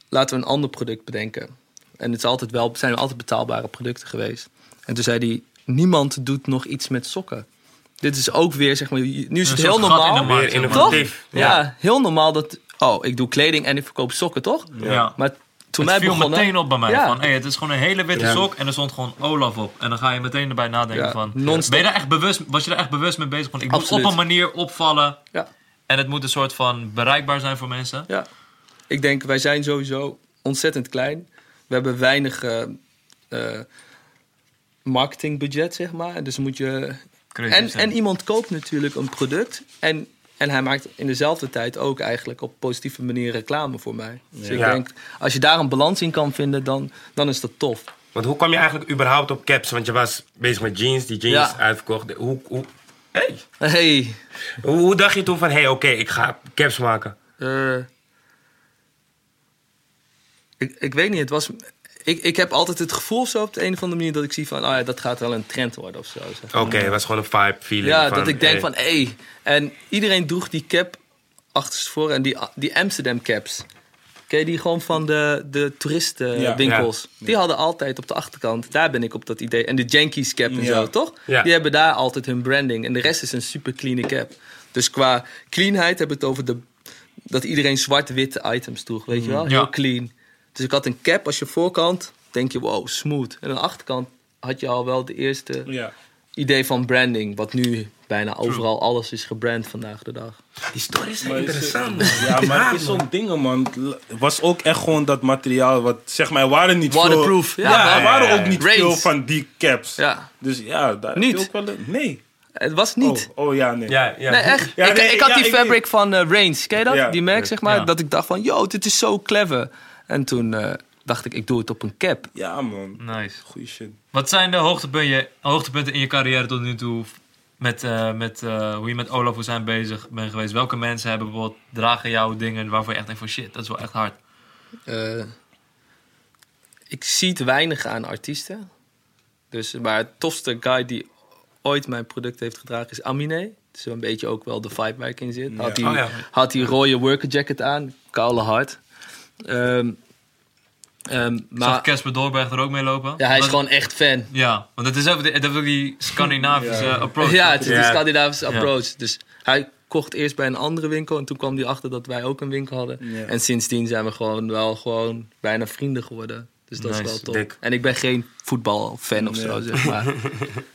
Laten we een ander product bedenken. En zijn altijd betaalbare producten geweest. En toen zei hij... niemand doet nog iets met sokken. Dit is ook weer, zeg maar... nu is het heel normaal. Weer innovatief. Ja, heel normaal dat... oh, ik doe kleding en ik verkoop sokken, toch? Ja. Maar toen het viel meteen op bij mij. Ja. Van, het is gewoon een hele witte sok en er stond gewoon Olaf op. En dan ga je meteen erbij nadenken van... was je daar echt bewust mee bezig? Van, ik moet op een manier opvallen. Ja. En het moet een soort van bereikbaar zijn voor mensen. Ja. Ik denk, wij zijn sowieso ontzettend klein. We hebben weinig marketingbudget, zeg maar. Dus moet je... En iemand koopt natuurlijk een product en... en hij maakt in dezelfde tijd ook eigenlijk op positieve manier reclame voor mij. Dus ik denk, als je daar een balans in kan vinden, dan is dat tof. Want hoe kwam je eigenlijk überhaupt op caps? Want je was bezig met jeans, die jeans uitverkocht. Hoe dacht je toen van, oké, ik ga caps maken? Ik weet niet, het was... Ik heb altijd het gevoel zo op de een of andere manier dat ik zie van... oh ja, dat gaat wel een trend worden of zo. Zeg. Oké, dat is gewoon een vibe feeling. Ja, van, dat ik denk van, hey. En iedereen droeg die cap achterstevoren en die Amsterdam caps. Ken je die gewoon van de toeristenwinkels? Ja. Die hadden altijd op de achterkant, daar ben ik op dat idee. En de Yankees cap en zo, toch? Ja. Die hebben daar altijd hun branding. En de rest is een super clean cap. Dus qua cleanheid hebben we het over dat iedereen zwart-witte items droeg. Weet je wel? Heel clean. Dus ik had een cap als je voorkant, denk je wow, smooth. En aan de achterkant had je al wel de eerste idee van branding. Wat nu bijna overal alles is gebrand vandaag de dag. Die stories zijn interessant, man. Ja, maar het is zo'n ding, man. Het was ook echt gewoon dat materiaal wat, zeg maar, er waren niet waterproof, veel. Waterproof. Ja, er waren ook niet veel van die caps. Ja. Dus ja, daar niet. Heb je ook wel... Nee. Het was niet. Nee. Ja. Nee, echt. Ja, ik had die fabric van Reigns, ken je dat? Ja, die merk, zeg maar. Ja. Dat ik dacht van, yo, dit is zo clever. En toen dacht ik, ik doe het op een cap. Ja, man. Nice. Goeie shit. Wat zijn de hoogtepunten in je carrière tot nu toe? Met hoe je met Olaf Hussijn bezig bent geweest. Welke mensen hebben bijvoorbeeld dragen jouw dingen waarvoor je echt denkt van shit, dat is wel echt hard. Ik zie het weinig aan artiesten. Dus, maar het tofste guy die ooit mijn product heeft gedragen is Aminé. Dus een beetje ook wel de vibe waar ik in zit. Had die rode worker jacket aan. Koude hard. Zag Casper Dolberg er ook mee lopen? Ja, hij is gewoon echt fan. Ja, want dat is ook die Scandinavische approach. Ja, het is die Scandinavische approach. Dus hij kocht eerst bij een andere winkel en toen kwam hij achter dat wij ook een winkel hadden. Yeah. En sindsdien zijn we gewoon bijna vrienden geworden. Dus dat is wel top. Dik. En ik ben geen voetbalfan of zo, zeg maar.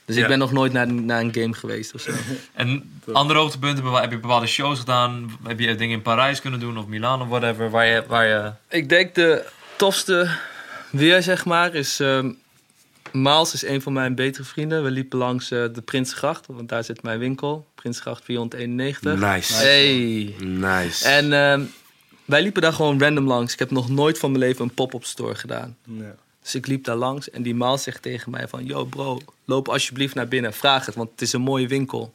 Dus ik ben nog nooit naar een game geweest of zo. En andere hoogtepunten, heb je bepaalde shows gedaan? Heb je dingen in Parijs kunnen doen of Milaan of whatever? Waar je... Ik denk de tofste weer, zeg maar, is... Maals is een van mijn betere vrienden. We liepen langs de Prinsengracht, want daar zit mijn winkel. Prinsengracht 491. Nice. Hey. Nice. En... wij liepen daar gewoon random langs. Ik heb nog nooit van mijn leven een pop-up store gedaan. Nee. Dus ik liep daar langs en die Maal zegt tegen mij van... yo bro, loop alsjeblieft naar binnen. Vraag het, want het is een mooie winkel.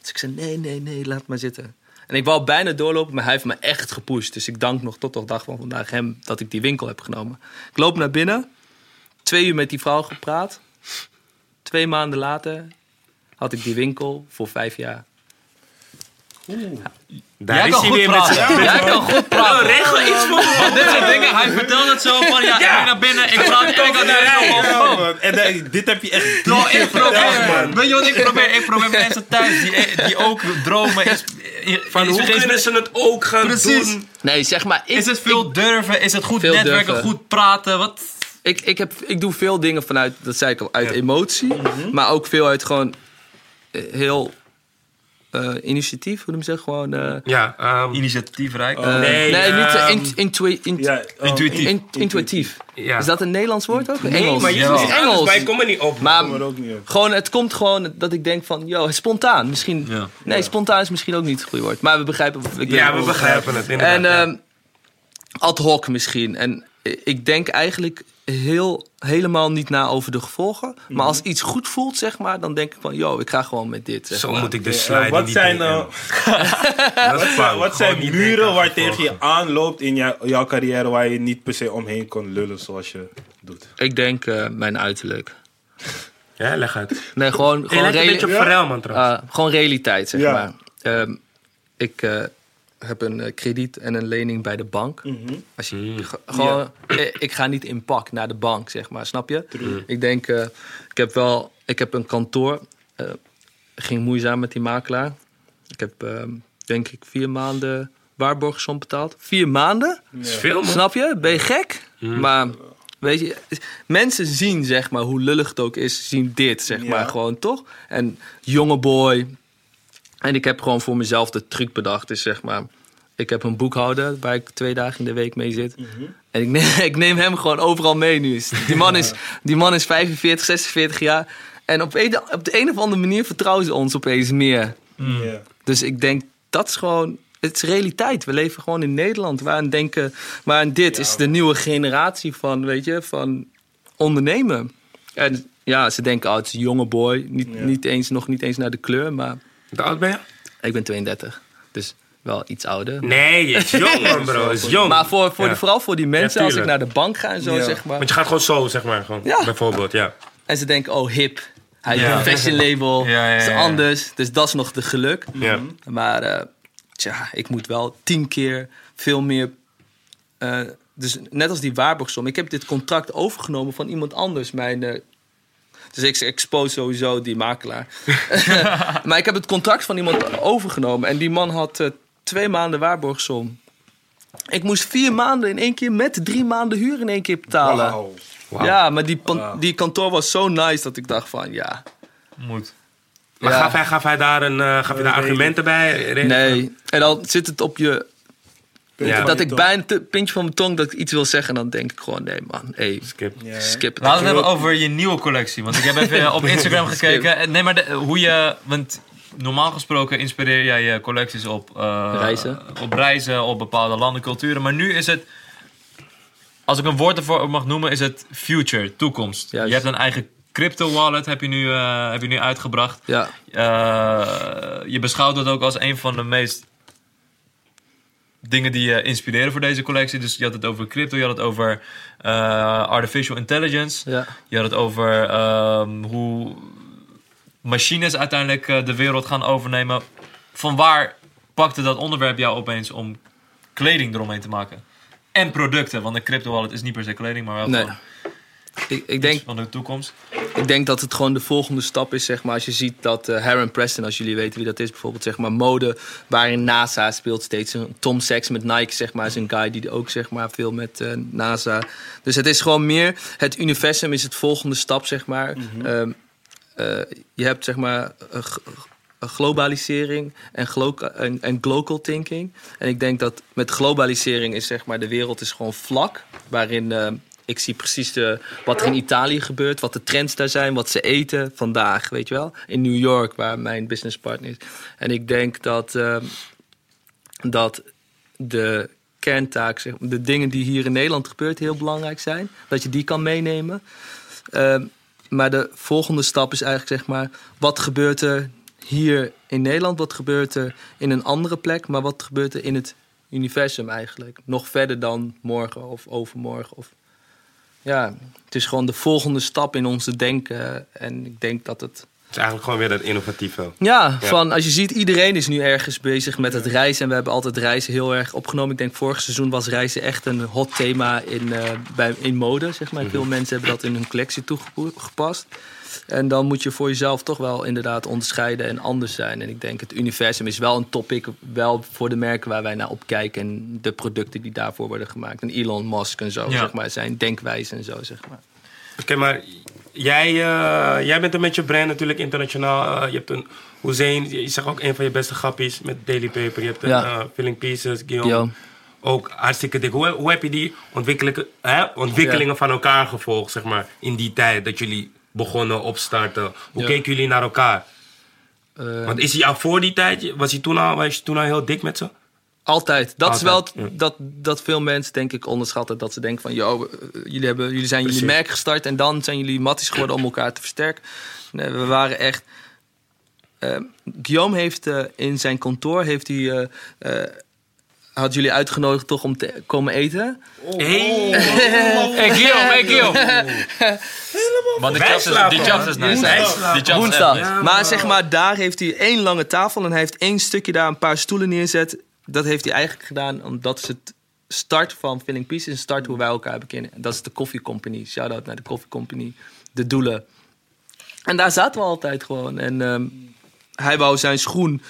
Dus ik zei nee, laat maar zitten. En ik wou bijna doorlopen, maar hij heeft me echt gepusht. Dus ik dank nog tot de dag van vandaag hem dat ik die winkel heb genomen. Ik loop naar binnen. 2 uur met die vrouw gepraat. 2 maanden later had ik die winkel voor 5 jaar. Daar is hij weer met zijn... Jij kan goed praten. Regel iets voor dit soort dingen. Hij vertelt het zo van... ja, ik ging naar binnen, ik praat... ik had daar en dit heb je echt... Ik probeer mensen thuis die ook dromen... van hoe kunnen ze het ook gaan doen? Nee, zeg maar... Is het veel durven? Is het goed netwerken? Goed praten? Wat... Ik doe veel dingen vanuit... dat zei ik al, uit emotie. Maar ook veel uit gewoon... heel... initiatief, hoe noem je dat? Gewoon... initiatiefrijk. Intuïtief. Ja. Is dat een Nederlands woord ook? Nee, Engels. Maar je is Engels. Wij komen niet op. Maar ook niet op. Gewoon, het komt gewoon dat ik denk van... yo, spontaan. Misschien... Ja. Nee, spontaan is misschien ook niet het goede woord. Maar we begrijpen... We begrijpen het. Inderdaad, en ad hoc misschien. En ik denk eigenlijk... helemaal niet na over de gevolgen. Mm-hmm. Maar als iets goed voelt, zeg maar, dan denk ik van... yo, ik ga gewoon met dit. Zeg maar. Zo moet ik dus slijden. Wat zijn muren waar tegen je aanloopt in jouw carrière... waar je niet per se omheen kon lullen zoals je doet? Ik denk mijn uiterlijk. Ja, leg uit. Nee, gewoon je een beetje op verhaal, man, trouwens. Gewoon realiteit, zeg maar. Ik... heb een krediet en een lening bij de bank. Mm-hmm. Als je gewoon, ik ga niet in pak naar de bank, zeg maar, snap je? True. Ik denk, ik heb een kantoor. Ging moeizaam met die makelaar. Ik heb, denk ik, 4 maanden waarborgsom betaald. 4 maanden? Ja. Dat is veel, man. Snap je? Ben je gek? Mm. Maar, weet je, mensen zien, zeg maar, hoe lullig het ook is, zien dit, zeg maar, gewoon, toch? En jonge boy... En ik heb gewoon voor mezelf de truc bedacht. Dus zeg maar, ik heb een boekhouder waar ik 2 dagen in de week mee zit. Mm-hmm. En ik neem hem gewoon overal mee nu. Die man is 45, 46 jaar. En op de een of andere manier vertrouwen ze ons opeens meer. Mm. Yeah. Dus ik denk, dat is gewoon... Het is realiteit. We leven gewoon in Nederland. Waarin dit is de nieuwe generatie van, weet je, van ondernemen. En ja, ze denken, oh, het is een jonge boy. Nog niet eens naar de kleur, maar... Hoe oud ben je? Ik ben 32. Dus wel iets ouder. Nee, je is jong, bro. Is jong. Maar vooral voor die mensen, ja, als ik naar de bank ga en zo, zeg maar. Want je gaat gewoon zo, zeg maar. Gewoon, bijvoorbeeld, ja. En ze denken, oh, hip. Hij doet een fashion label. Is anders. Dus dat is nog de geluk. Ja. Maar ik moet wel 10 keer veel meer... dus net als die Waarborgsom. Ik heb dit contract overgenomen van iemand anders. Dus ik expose sowieso die makelaar. Maar ik heb het contract van iemand overgenomen. En die man had 2 maanden waarborgsom. Ik moest 4 maanden in één keer met 3 maanden huur in één keer betalen. Wow. Ja, maar die kantoor was zo nice dat ik dacht van ja. Moet. Maar gaf hij daar daar argumenten bij? Nee. En dan zit het op je... Ja. Dat ik bijna een pintje van mijn tong dat ik iets wil zeggen, dan denk ik gewoon, nee man, skip het. Laten we het hebben over je nieuwe collectie. Want ik heb even op Instagram gekeken. Nee, maar want normaal gesproken inspireer jij je collecties op reizen, op bepaalde landen, culturen. Maar nu is het, als ik een woord ervoor mag noemen, is het future, toekomst. Juist. Je hebt een eigen crypto wallet, heb je nu uitgebracht. Ja. Je beschouwt dat ook als een van de meest... dingen die je inspireren voor deze collectie. Dus je had het over crypto, je had het over artificial intelligence. Ja. Je had het over hoe machines uiteindelijk de wereld gaan overnemen. Vanwaar pakte dat onderwerp jou opeens om kleding eromheen te maken? En producten, want een crypto wallet is niet per se kleding, maar wel gewoon ik denk, van de toekomst. Ik denk dat het gewoon de volgende stap is, zeg maar. Als je ziet dat Heron Preston, als jullie weten wie dat is, bijvoorbeeld, zeg maar, mode waarin NASA speelt steeds. Tom Sachs met Nike, zeg maar, is een guy die ook, zeg maar, veel met NASA. Dus het is gewoon meer, het universum is het volgende stap, zeg maar. Mm-hmm. Je hebt, zeg maar, globalisering en global thinking. En ik denk dat met globalisering is, zeg maar, de wereld is gewoon vlak, waarin... ik zie precies wat er in Italië gebeurt, wat de trends daar zijn, wat ze eten vandaag, weet je wel. In New York, waar mijn businesspartner is. En ik denk dat de kerntaak, zeg, de dingen die hier in Nederland gebeurt, heel belangrijk zijn. Dat je die kan meenemen. Maar de volgende stap is eigenlijk, zeg maar, wat gebeurt er hier in Nederland? Wat gebeurt er in een andere plek? Maar wat gebeurt er in het universum eigenlijk? Nog verder dan morgen of overmorgen of... Ja, het is gewoon de volgende stap in onze denken. En ik denk dat het... Het is eigenlijk gewoon weer dat innovatieve. Ja. Van als je ziet, iedereen is nu ergens bezig met het reizen. En we hebben altijd reizen heel erg opgenomen. Ik denk vorig seizoen was reizen echt een hot thema in mode, zeg maar. Mm-hmm. Veel mensen hebben dat in hun collectie toegepast. En dan moet je voor jezelf toch wel inderdaad onderscheiden en anders zijn. En ik denk het universum is wel een topic, wel voor de merken waar wij naar opkijken. En de producten die daarvoor worden gemaakt. En Elon Musk en zo, zeg maar, zijn denkwijze en zo, zeg maar. Oké, maar jij bent met je brand natuurlijk internationaal. Je hebt een Hussein, je zegt ook een van je beste grappies met Daily Paper. Je hebt een Filling Pieces, Guillaume. Ook hartstikke dik. Hoe heb je die ontwikkelingen van elkaar gevolgd, zeg maar, in die tijd dat jullie... begonnen, opstarten. Hoe keken jullie naar elkaar? Want is hij al voor die tijd? Was je toen al heel dik met ze? Altijd. Dat is wel dat veel mensen, denk ik, onderschatten. Dat ze denken van, jullie zijn jullie merk gestart... en dan zijn jullie matties geworden om elkaar te versterken. Nee, we waren echt... Guillaume heeft in zijn kantoor... had jullie uitgenodigd toch om te komen eten? Hey Guillaume. Maar die chat is nice. Woensdag. Maar zeg maar, daar heeft hij 1 lange tafel... en hij heeft 1 stukje daar een paar stoelen neerzet. Dat heeft hij eigenlijk gedaan, omdat is het start van Filling Pieces... een start hoe wij elkaar bekennen. Dat is de Coffee Company. Shout-out naar de Coffee Company. De doelen. En daar zaten we altijd gewoon. En hij wou zijn schoen...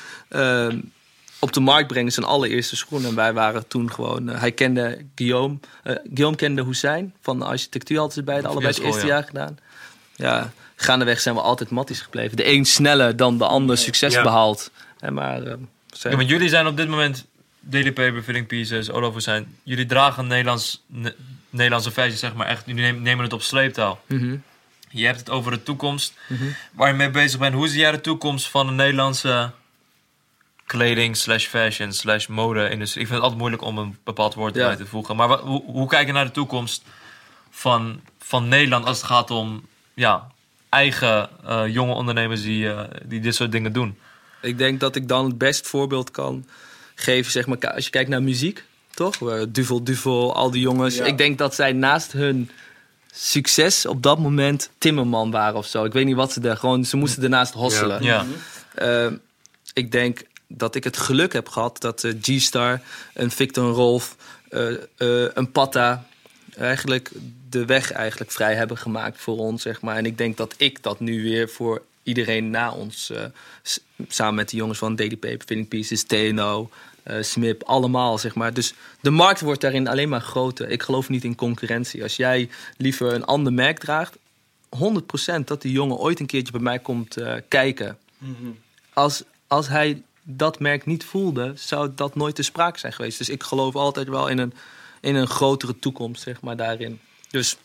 op de markt brengen, zijn allereerste schoen. En wij waren toen gewoon... hij kende Guillaume. Guillaume kende Hussein van de architectuur. Hadden ze beide allebei het eerste jaar gedaan. Ja, gaandeweg zijn we altijd matties gebleven. De een sneller dan de ander succes behaald. En maar... want jullie zijn op dit moment... Daily Paper, Filling Pieces, Olaf Hussijn. Jullie dragen Nederlandse fashion, zeg maar. Echt, jullie nemen het op sleeptaal. Mm-hmm. Je hebt het over de toekomst. Mm-hmm. Waar je mee bezig bent. Hoe zie jij de toekomst van de Nederlandse... kleding /fashion /mode-industrie. Ik vind het altijd moeilijk om een bepaald woord bij te voegen. Maar hoe kijk je naar de toekomst van Nederland... als het gaat om eigen jonge ondernemers die dit soort dingen doen? Ik denk dat ik dan het best voorbeeld kan geven, zeg maar, als je kijkt naar muziek, toch? Duvel, al die jongens. Ja. Ik denk dat zij naast hun succes op dat moment timmerman waren of zo. Ik weet niet wat ze daar gewoon... Ze moesten ernaast hosselen. Ja. Ja. Ik denk dat ik het geluk heb gehad dat G-Star, een Victor Rolf, een Patta eigenlijk de weg eigenlijk vrij hebben gemaakt voor ons, zeg maar. En ik denk dat ik dat nu weer voor iedereen na ons... samen met de jongens van DDP, Filling Pieces, Techno, Smip, allemaal, zeg maar. Dus de markt wordt daarin alleen maar groter. Ik geloof niet in concurrentie. Als jij liever een ander merk draagt... 100% dat die jongen ooit een keertje bij mij komt kijken. Mm-hmm. Als hij dat merk niet voelde, zou dat nooit te sprake zijn geweest. Dus ik geloof altijd wel in een grotere toekomst, zeg maar, daarin. Dus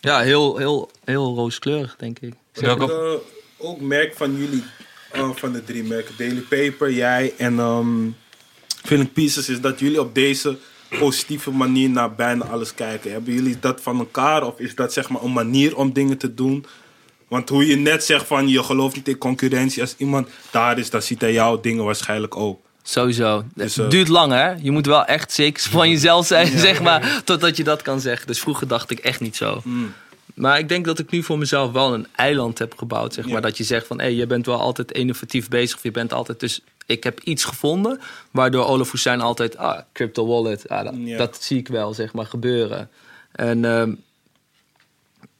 ja, heel rooskleurig, denk ik. Welke ook merk van jullie, van de drie merken, Daily Paper, jij en... Filling Pieces, is dat jullie op deze positieve manier naar bijna alles kijken. Hebben jullie dat van elkaar of is dat, zeg maar, een manier om dingen te doen? Want hoe je net zegt van je gelooft niet in concurrentie, als iemand daar is, dan ziet hij jouw dingen waarschijnlijk ook. Sowieso. Dus, het duurt lang, hè? Je moet wel echt zeker van jezelf zijn, ja, zeg maar, ja. Totdat je dat kan zeggen. Dus vroeger dacht ik echt niet zo. Mm. Maar ik denk dat ik nu voor mezelf wel een eiland heb gebouwd, zeg maar. Ja. Dat je zegt van, hé, je bent wel altijd innovatief bezig. Of je bent altijd... Dus ik heb iets gevonden waardoor Olaf Hussijn altijd... Ah, crypto wallet. Ah, dat zie ik wel, zeg maar, gebeuren. En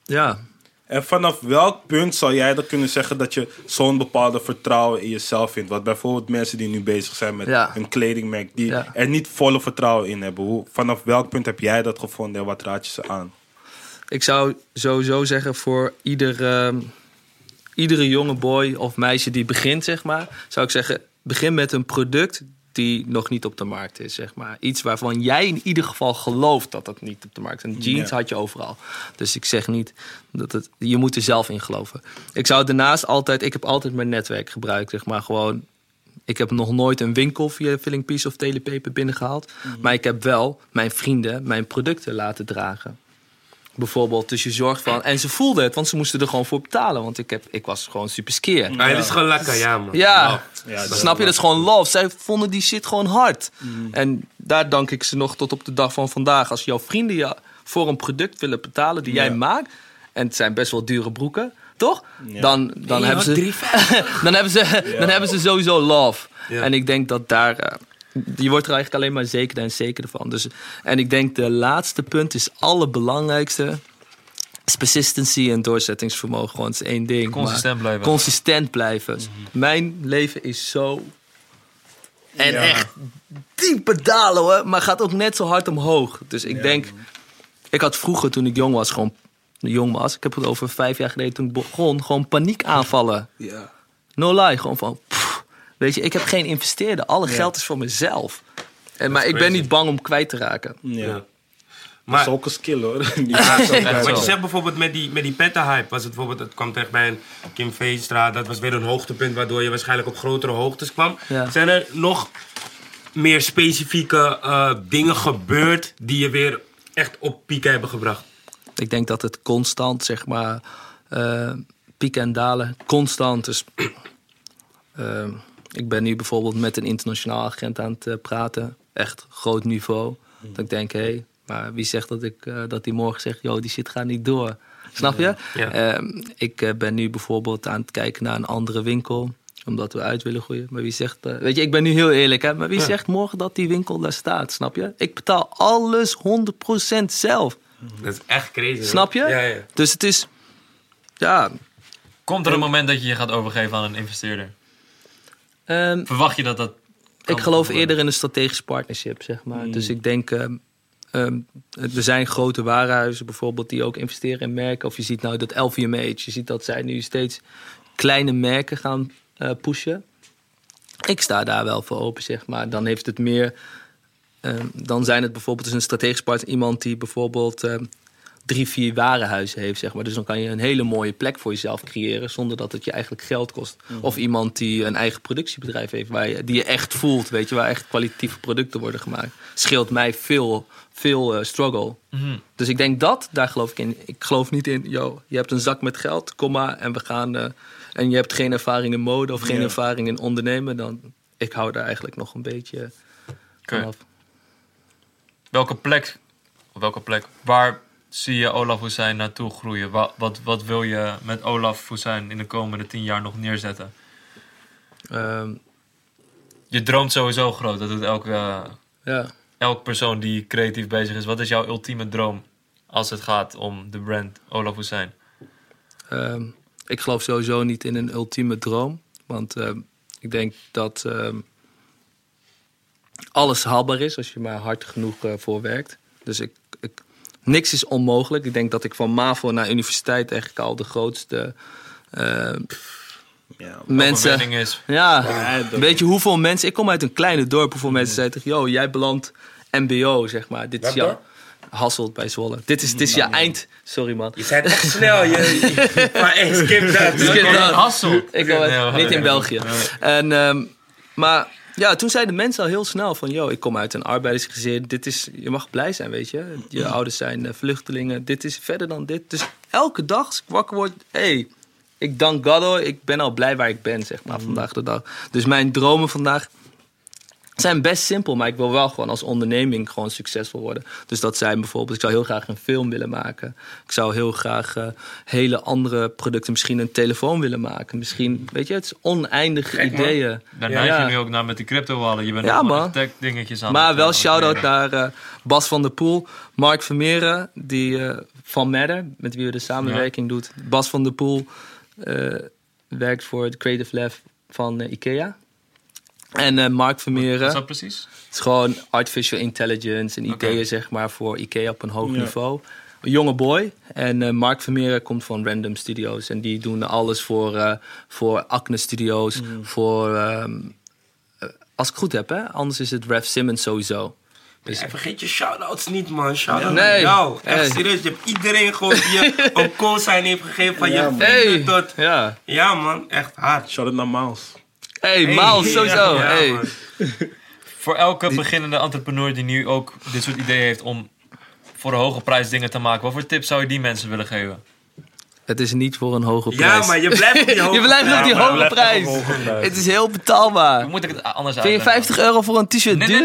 ja. En vanaf welk punt zou jij dan kunnen zeggen dat je zo'n bepaalde vertrouwen in jezelf vindt? Want bijvoorbeeld mensen die nu bezig zijn met een kledingmerk, die er niet volle vertrouwen in hebben. Vanaf welk punt heb jij dat gevonden en wat raad je ze aan? Ik zou sowieso zeggen voor iedere jonge boy of meisje die begint, zeg maar... zou ik zeggen, begin met een product die nog niet op de markt is, zeg maar. Iets waarvan jij in ieder geval gelooft dat dat niet op de markt is. En jeans had je overal. Dus ik zeg niet dat het... Je moet er zelf in geloven. Ik zou daarnaast altijd... Ik heb altijd mijn netwerk gebruikt, zeg maar, gewoon... Ik heb nog nooit een winkel via Filling Piece of Daily Paper binnengehaald. Mm-hmm. Maar ik heb wel mijn vrienden mijn producten laten dragen. Bijvoorbeeld, dus je zorgt van... En ze voelden het, want ze moesten er gewoon voor betalen. Want ik was gewoon super skeer. Ja, het is gewoon lekker, ja, man. Ja, ja, snap je? Dat is gewoon love. Zij vonden die shit gewoon hard. Mm. En daar dank ik ze nog tot op de dag van vandaag. Als jouw vrienden je voor een product willen betalen die jij maakt... En het zijn best wel dure broeken, toch? Ja. Dan hebben ze... Dan hebben ze sowieso love. Ja. En ik denk dat daar... Je wordt er eigenlijk alleen maar zekerder en zekerder van. Dus, en ik denk de laatste punt is het allerbelangrijkste. Is persistency en doorzettingsvermogen. Gewoon, het is één ding. Consistent blijven. Mm-hmm. Mijn leven is zo... En echt diepe dalen, hoor. Maar gaat ook net zo hard omhoog. Dus ik denk... Ik had vroeger, toen ik jong was... Ik heb het over 5 jaar geleden toen ik begon... Gewoon paniekaanvallen. Ja. No lie, gewoon van... Weet je, ik heb geen investeerder. Alle geld is voor mezelf. Maar ik ben niet bang om kwijt te raken. Ja. Maar, dat is ook een skill, hoor. Wat je zegt bijvoorbeeld met die pettenhype... Het kwam terecht bij een Kim Veenstra. Dat was weer een hoogtepunt... waardoor je waarschijnlijk op grotere hoogtes kwam. Ja. Zijn er nog meer specifieke dingen gebeurd... die je weer echt op piek hebben gebracht? Ik denk dat het constant, zeg maar... pieken en dalen, constant is... Ik ben nu bijvoorbeeld met een internationaal agent aan het praten. Echt groot niveau. Mm. Dat ik denk, hé, maar wie zegt dat die morgen zegt... joh, die shit gaat niet door. Snap je? Ja. Ik ben nu bijvoorbeeld aan het kijken naar een andere winkel... omdat we uit willen groeien. Maar wie zegt... weet je, ik ben nu heel eerlijk, hè. Maar wie zegt morgen dat die winkel daar staat, snap je? Ik betaal alles 100% zelf. Dat is echt crazy. Snap je? Ja, ja. Dus het is... Ja. Komt er een moment dat je je gaat overgeven aan een investeerder? Verwacht je dat... Ik geloof eerder in een strategisch partnership, zeg maar. Mm. Dus ik denk... er zijn grote warenhuizen bijvoorbeeld... die ook investeren in merken. Of je ziet nou dat LVMH... je ziet dat zij nu steeds kleine merken gaan pushen. Ik sta daar wel voor open, zeg maar. Dan heeft het meer... dan zijn het bijvoorbeeld dus een strategisch partner... iemand die bijvoorbeeld... 3-4 warenhuizen heeft, zeg maar. Dus dan kan je een hele mooie plek voor jezelf creëren... zonder dat het je eigenlijk geld kost. Mm-hmm. Of iemand die een eigen productiebedrijf heeft... die je echt voelt, weet je... waar echt kwalitatieve producten worden gemaakt. Scheelt mij veel struggle. Mm-hmm. Dus ik denk daar geloof ik in. Ik geloof niet in, je hebt een zak met geld, en we gaan... en je hebt geen ervaring in mode of geen ervaring in ondernemen... dan ik hou daar eigenlijk nog een beetje... Okay. Welke plek? Waar zie je Olaf Hussijn naartoe groeien? Wat wil je met Olaf Hussijn in de komende 10 jaar nog neerzetten? Je droomt sowieso groot. Dat doet elk persoon die creatief bezig is. Wat is jouw ultieme droom als het gaat om de brand Olaf Hussijn? Ik geloof sowieso niet in een ultieme droom. Want ik denk dat alles haalbaar is als je maar hard genoeg voor werkt. Dus niks is onmogelijk. Ik denk dat ik van MAVO naar universiteit eigenlijk al de grootste mensen... is. Ja, weet je hoeveel mensen... Ik kom uit een kleine dorp. Hoeveel mensen zeiden tegen... Yo, jij belandt mbo, zeg maar. Dit is jouw... Hasselt bij Zwolle. Dit is je eind... Sorry, man. Je zei echt snel. Maar echt, skip dat. Hasselt. Ik kom niet in België. En, maar... Ja, toen zeiden mensen al heel snel van... Yo, ik kom uit een arbeidersgezin. Je mag blij zijn, weet je. Je ouders zijn vluchtelingen. Dit is verder dan dit. Dus elke dag als ik wakker word... Hey, ik dank Gaddo. Ik ben al blij waar ik ben, zeg maar, vandaag de dag. Dus mijn dromen vandaag zijn best simpel. Maar ik wil wel gewoon als onderneming gewoon succesvol worden. Dus dat zijn bijvoorbeeld... Ik zou heel graag een film willen maken. Ik zou heel graag hele andere producten... Misschien een telefoon willen maken. Misschien, weet je, het is oneindige ideeën. Daar neig je nu ook naar met die crypto-wallen. Je bent allemaal tech dingetjes aan. Maar wel shout-out naar Bas van der Poel. Mark Vermeeren, die van Madder, met wie we de samenwerking doet. Bas van der Poel werkt voor het Creative Lab van IKEA. En Mark Vermeeren. Wat is dat precies? Het is gewoon artificial intelligence en ideeën, zeg maar, voor IKEA op een hoog niveau. Een jonge boy. En Mark Vermeeren komt van Random Studios. En die doen alles voor Acne Studios. Voor, als ik het goed heb, hè? Anders is het Raf Simons sowieso. Dus ja, vergeet je shout-outs niet, man. Shout-out naar jou. Echt serieus. Je hebt iedereen gewoon die je een callsign heeft gegeven van je vrienden tot... Ja, man. Echt hard. Shout-out naar Miles. Hey, Maals, sowieso. Ja, hey. Voor elke beginnende entrepreneur die nu ook dit soort ideeën heeft om voor een hoge prijs dingen te maken, wat voor tips zou je die mensen willen geven? Het is niet voor een hoge prijs. Ja, maar je blijft op die hoge prijs. Je blijft op die hoge prijs. Het is heel betaalbaar. Dan moet ik het anders uitleggen. Vind je €50 voor een t-shirt duur?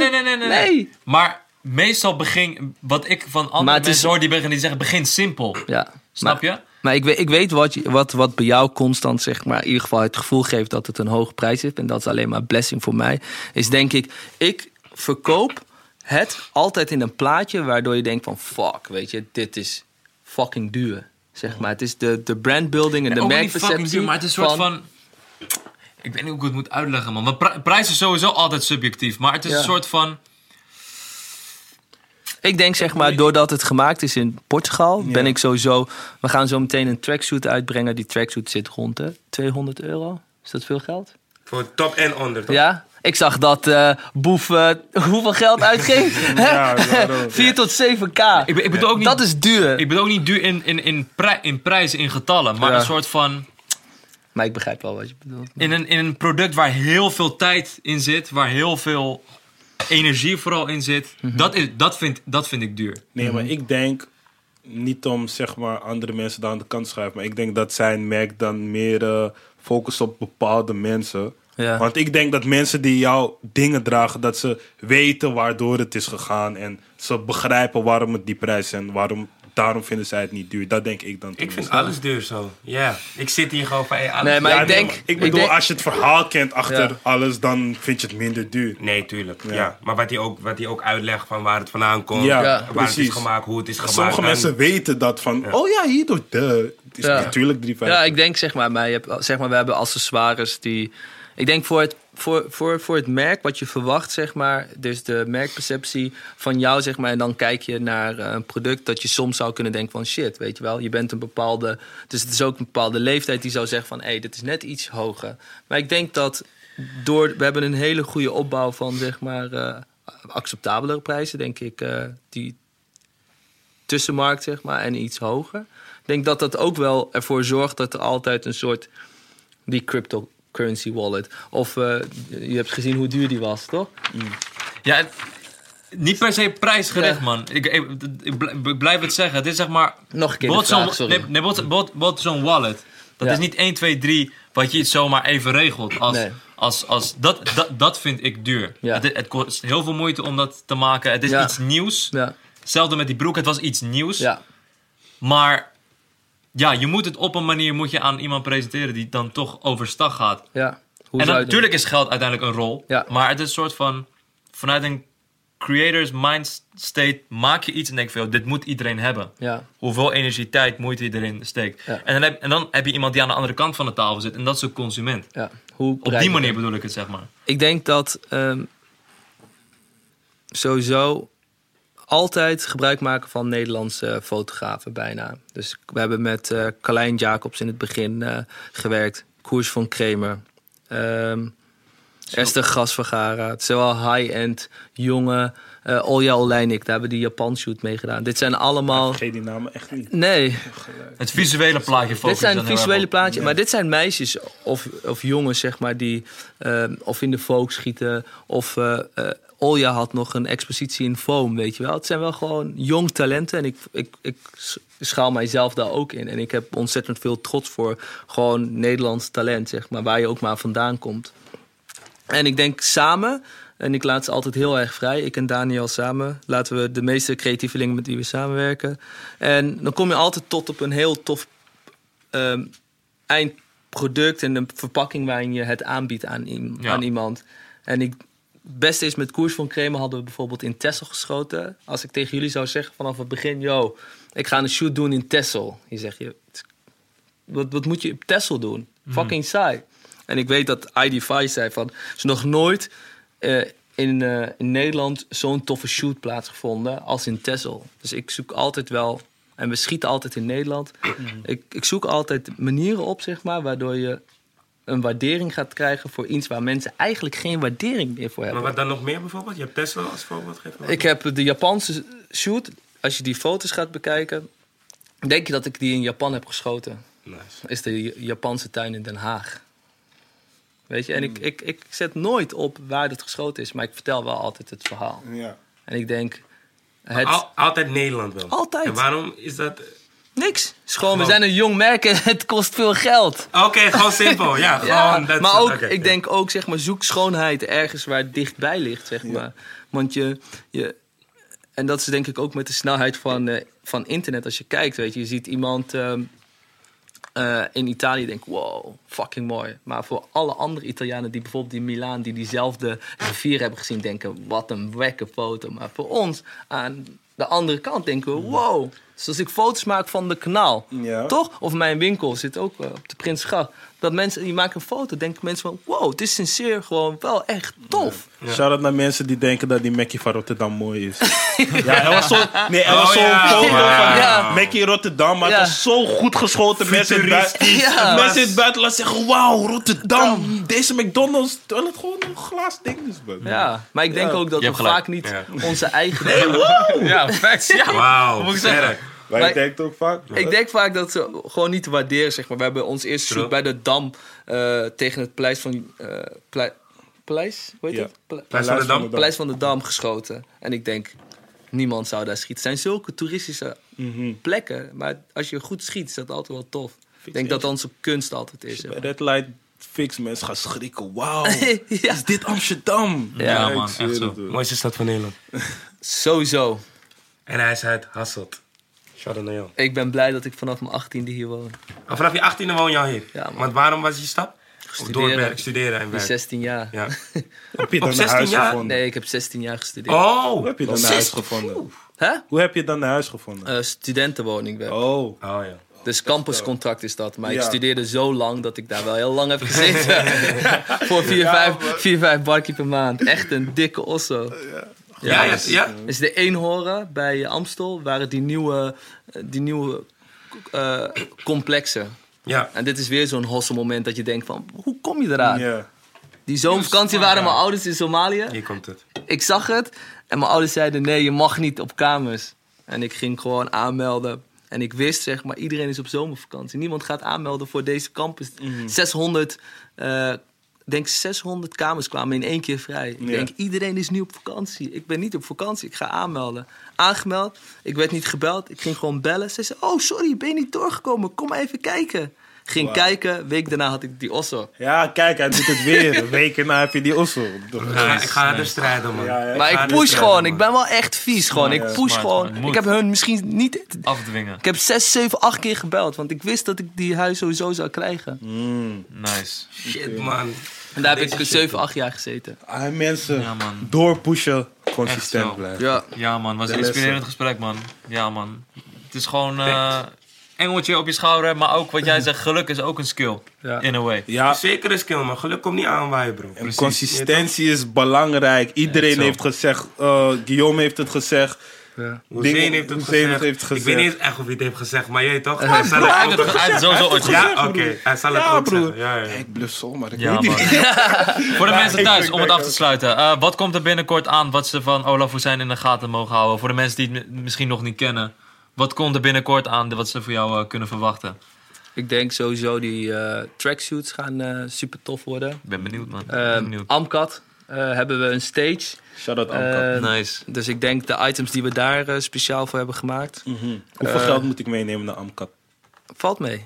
Nee. Maar meestal begin, wat ik van andere mensen hoor die zeggen, begin simpel. Ja. Snap je? Maar ik weet wat bij jou constant, zeg maar, in ieder geval het gevoel geeft dat het een hoge prijs is. En dat is alleen maar een blessing voor mij. Is denk ik verkoop het altijd in een plaatje waardoor je denkt van fuck, weet je, dit is fucking duur. Zeg maar, het is de brandbuilding en de merkperceptie. Maar het is een soort van... Ik weet niet hoe ik het moet uitleggen, man. Want prijs is sowieso altijd subjectief. Maar het is een soort van... Ik denk, zeg maar, doordat het gemaakt is in Portugal... ben ik sowieso... We gaan zo meteen een tracksuit uitbrengen. Die tracksuit zit rond de €200. Is dat veel geld? Voor top en onder, toch? Ja. Ik zag dat Boef hoeveel geld uitging. 4 tot 7k. Ik bedoel ook niet, dat is duur. Ik bedoel ook niet duur in prijzen, in getallen. Maar een soort van... Maar ik begrijp wel wat je bedoelt. In een product waar heel veel tijd in zit. Waar heel veel... energie vooral in zit, dat vind ik duur. Nee, maar ik denk, niet om zeg maar andere mensen daar aan de kant te schuiven, maar ik denk dat zijn merk dan meer focust op bepaalde mensen. Ja. Want ik denk dat mensen die jouw dingen dragen, dat ze weten waardoor het is gegaan en ze begrijpen waarom het die prijs is en daarom vinden zij het niet duur. Dat denk ik dan. Ik vind alles duur zo. Ja. Yeah. Ik zit hier gewoon van... alles. Nee, maar ik bedoel, als je het verhaal kent achter alles... dan vind je het minder duur. Nee, tuurlijk. Ja. Maar wat hij ook uitlegt van waar het vandaan komt... waar het is gemaakt, hoe het is gemaakt. Sommige mensen weten dat van... oh ja, hierdoor. Het is natuurlijk 3,50. Ja, ik denk, zeg maar... we hebben accessoires die... Ik denk voor het merk wat je verwacht, zeg maar... dus de merkperceptie van jou, zeg maar... en dan kijk je naar een product dat je soms zou kunnen denken van... shit, weet je wel, je bent een bepaalde... dus het is ook een bepaalde leeftijd die zou zeggen van... hey, dit is net iets hoger. Maar ik denk dat we hebben een hele goede opbouw van, zeg maar... acceptabelere prijzen, denk ik. Die tussenmarkt, zeg maar, en iets hoger. Ik denk dat dat ook wel ervoor zorgt dat er altijd een soort... die crypto... currency wallet. Of je hebt gezien hoe duur die was, toch? Ja, niet per se prijsgericht, man. Ik blijf het zeggen. Het is zeg maar... Nog een keer de vraag, sorry. Nee, bijvoorbeeld zo'n wallet. Dat is niet 1, 2, 3 wat je iets zomaar even regelt. Als, Dat vind ik duur. Ja. Het kost heel veel moeite om dat te maken. Het is iets nieuws. Ja. Hetzelfde met die broek. Het was iets nieuws. Ja. Maar ja, je moet het op een manier moet je aan iemand presenteren die dan toch overstag gaat. Ja. Hoe en dan, natuurlijk is geld uiteindelijk een rol. Ja. Maar het is een soort van... Vanuit een creators mindstate maak je iets en denk van... Dit moet iedereen hebben. Ja. Hoeveel energie, tijd, moeite iedereen steekt. Ja. En dan heb je iemand die aan de andere kant van de tafel zit. En dat is een consument. Ja. Op die manier bedoel ik het, zeg maar. Ik denk dat sowieso altijd gebruik maken van Nederlandse fotografen bijna. Dus we hebben met Carlijn Jacobs in het begin gewerkt. Koers van Kremer. Esther Gasvergara. Het is wel high-end, jonge. Olja Olijnik, daar hebben die Japan-shoot mee gedaan. Dit zijn allemaal... Ik vergeet die namen echt niet. Nee. Het visuele plaatje. Dit zijn het visuele plaatje. Ja. Maar dit zijn meisjes of jongens, zeg maar, die of in de folk schieten. Of Olja had nog een expositie in foam, weet je wel. Het zijn wel gewoon jong talenten. En ik schaal mijzelf daar ook in. En ik heb ontzettend veel trots voor gewoon Nederlands talent, zeg maar. Waar je ook maar vandaan komt. En ik denk samen... En ik laat ze altijd heel erg vrij. Ik en Daniel samen. Laten we de meeste creatievelingen met die we samenwerken. En dan kom je altijd tot op een heel tof eindproduct... en een verpakking waarin je het aanbiedt aan iemand. En het beste is, met Koers van Kremer hadden we bijvoorbeeld in Texel geschoten. Als ik tegen jullie zou zeggen vanaf het begin... Yo, ik ga een shoot doen in Texel. Je zegt, wat moet je in Texel doen? Fucking saai. En ik weet dat ID5 zei van... is nog nooit... in Nederland zo'n toffe shoot plaatsgevonden als in Texel. Dus ik zoek altijd wel... En we schieten altijd in Nederland. Ik zoek altijd manieren op, zeg maar... waardoor je een waardering gaat krijgen voor iets... waar mensen eigenlijk geen waardering meer voor hebben. Maar wat dan nog meer bijvoorbeeld? Je hebt Texel als voorbeeld gegeven? Ik heb de Japanse shoot. Als je die foto's gaat bekijken... denk je dat ik die in Japan heb geschoten. Nice. Is de Japanse tuin in Den Haag. Weet je, en ik zet nooit op waar het geschoten is, maar ik vertel wel altijd het verhaal. Ja. En ik denk... Altijd Nederland wel? Altijd. En waarom is dat... Niks. Gewoon, we zijn een jong merk en het kost veel geld. Oké, gewoon simpel. Ja, gewoon... ja, maar ook, ik denk ook, zeg maar, zoek schoonheid ergens waar het dichtbij ligt, zeg maar. Want je... En dat is denk ik ook met de snelheid van internet als je kijkt, weet je. Je ziet iemand... in Italië denk ik, wow, fucking mooi. Maar voor alle andere Italianen die bijvoorbeeld in Milaan... die diezelfde rivier hebben gezien, denken... wat een wekke foto. Maar voor ons aan de andere kant denken we... wow, zoals ik foto's maak van de kanaal. Ja. Toch? Of mijn winkel zit ook op de Prinsgracht. Dat mensen, die maken een foto, denken mensen van... wow, het is sincere, gewoon wel echt tof. Ja. Ja. Shout-out naar mensen die denken dat die Mackie van Rotterdam mooi is. Ja, er was zo'n foto van Mackie Rotterdam, maar het was zo goed geschoten. Mensen in het buitenland zeggen, wauw, Rotterdam. Deze McDonald's, terwijl het gewoon een glas ding is. Ja, maar ik denk ook dat we vaak niet onze eigen... Nee, wow. Ja, facts. Ja, wauw, moet ik zeggen. Maar ik denk ook vaak... Ik denk vaak dat ze gewoon niet te waarderen, zeg maar. We hebben ons eerste shoot bij de Dam tegen het Paleis van... Paleis? Hoe heet het? Paleis van de Dam geschoten. En ik denk, niemand zou daar schieten. Het zijn zulke toeristische plekken. Maar als je goed schiet, is dat altijd wel tof. Ik denk dat onze kunst altijd is. Bij Red Light Fix mensen gaan schrikken. Wauw, is dit Amsterdam? Ja man, echt zo. Mooiste stad van Nederland. Sowieso. En hij is uit Hasselt. Ik ben blij dat ik vanaf mijn 18e hier woon. En vanaf je 18e woon je al hier? Ja, want waarom was je stap? Studeren en werk. 16 jaar. Ja. Heb je dan een huis gevonden? Nee, ik heb 16 jaar gestudeerd. Oh! Hoe heb je dan een huis gevonden? Huh? Hoe heb je dan een huis gevonden? Studentenwoning. Oh ja. Dus campuscontract is dat. Maar ik studeerde zo lang dat ik daar wel heel lang heb gezeten. Voor 4-5 barkie per maand. Echt een dikke osso. Ja. Ja, ja, ja. Is de Eenhoren bij Amstel waren die nieuwe complexen. Ja. En dit is weer zo'n hosse moment dat je denkt van, hoe kom je eraan? Ja. Die zomervakantie waren mijn ouders in Somalië. Hier komt het. Ik zag het en mijn ouders zeiden, nee, je mag niet op kamers. En ik ging gewoon aanmelden. En ik wist, zeg maar, iedereen is op zomervakantie. Niemand gaat aanmelden voor deze campus. 600 kamers kwamen in één keer vrij. Ik denk, iedereen is nu op vakantie. Ik ben niet op vakantie, ik ga aanmelden. Aangemeld, ik werd niet gebeld, ik ging gewoon bellen. Ze zei, oh sorry, ben je niet doorgekomen? Kom even kijken. Ging kijken, week daarna had ik die osso. Ja, kijk, hij doet het weer. Weken na heb je die osso. Ik ga er strijden, man. Ja, maar ik push gewoon. Man. Ik ben wel echt vies, gewoon. Ja, ik push gewoon. Ik heb hun misschien niet... afdwingen. Ik heb 6, 7, 8 keer gebeld. Want ik wist dat ik die huis sowieso zou krijgen. Mm. Nice. Shit, man. En daar heb ik 7, 8 jaar gezeten. Ah, mensen, ja, man. Doorpushen, consistent blijven. Ja. Ja, man. Was een inspirerend gesprek, man. Ja, man. Het is gewoon... engeltje op je schouder hebt, maar ook wat jij zegt, geluk is ook een skill. Ja. In a way. Ja. Zeker een skill, maar geluk komt niet aan waar je, bro. En consistentie is belangrijk. Iedereen heeft gezegd, Guillaume heeft het gezegd. Ja. Hussein heeft het gezegd. Ik weet niet echt of hij het heeft gezegd, maar jij toch? Hij zal het ook zeggen. Ja, oké. Hij zal het ook zeggen. Ik bluf zomaar. Ja, man. Voor de mensen thuis, om het af te sluiten. Wat komt er binnenkort aan wat ze van Olaf Hussijn in de gaten mogen houden? Voor de mensen die het misschien nog niet kennen. Wat komt er binnenkort aan wat ze voor jou kunnen verwachten? Ik denk sowieso die tracksuits gaan super tof worden. Ik ben benieuwd, man. Amkat hebben we een stage. Shout-out Amkat. Nice. Dus ik denk de items die we daar speciaal voor hebben gemaakt. Mm-hmm. Hoeveel geld moet ik meenemen naar Amkat? Valt mee.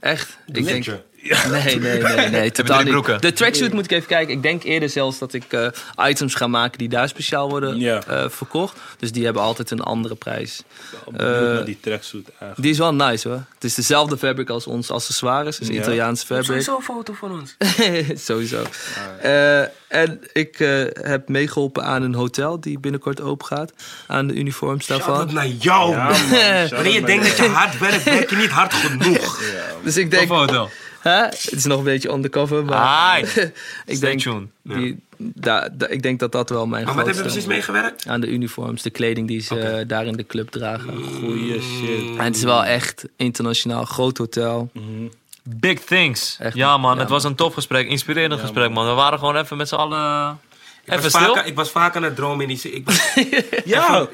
Echt. Ik denk... Ja. Nee. Totaal niet. De tracksuit moet ik even kijken. Ik denk eerder zelfs dat ik items ga maken die daar speciaal worden verkocht. Dus die hebben altijd een andere prijs. Maar die tracksuit eigenlijk. Die is wel nice hoor. Het is dezelfde fabric als ons accessoires. Dus Italiaans fabric. Sowieso een foto van ons. Sowieso. En ik heb meegeholpen aan een hotel die binnenkort open gaat. Aan de uniforms daarvan. Shout-out naar jou. Ja, man. Wanneer je denkt dat je hard werkt, werk je niet hard genoeg. Dus ik denk... Huh? Het is nog een beetje undercover, maar ik denk dat dat wel mijn grootste... Maar wat hebben we precies meegewerkt? Aan de uniforms, de kleding die ze daar in de club dragen. Goeie shit. En het is wel echt internationaal, groot hotel. Mm-hmm. Big things. Echt, ja man, het was een tof gesprek, inspirerend gesprek man. We waren gewoon even met z'n allen... Ik was vaak aan het dromen in die...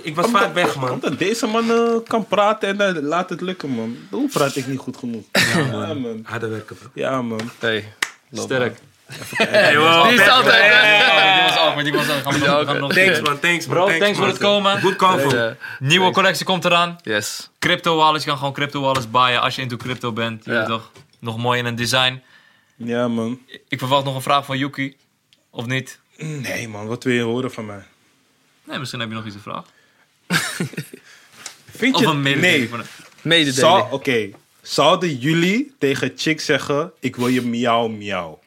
Ik was vaak weg, man. Omdat deze man kan praten en laat het lukken, man. Hoe praat ik niet goed genoeg? Ja, man. Harde werken, bro. Ja, man. Hey, sterk. Die is altijd... Die was af. Thanks, man. Thanks voor het komen. Goed comfort. Nieuwe collectie komt eraan. Yes. Crypto wallets. Je kan gewoon crypto wallets buyen als je into crypto bent. Je toch nog mooi in een design. Ja, man. Ik verwacht nog een vraag van Yuki. Of niet? Nee man, wat wil je horen van mij? Nee, misschien heb je nog iets te vragen. Vind je... Of een mededeling. Nee. Mededeling. Oké. Zouden jullie tegen chick zeggen... Ik wil je miauw miauw.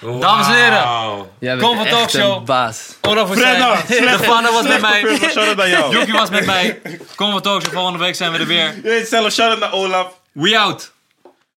Wow. Dames en heren. Kom van Talkshow. Olaf Hussijn. Stefano was met mij. Yuki was met mij. Kom van Talkshow. Volgende week zijn we er weer. Zelf shout-out naar Olaf. We out.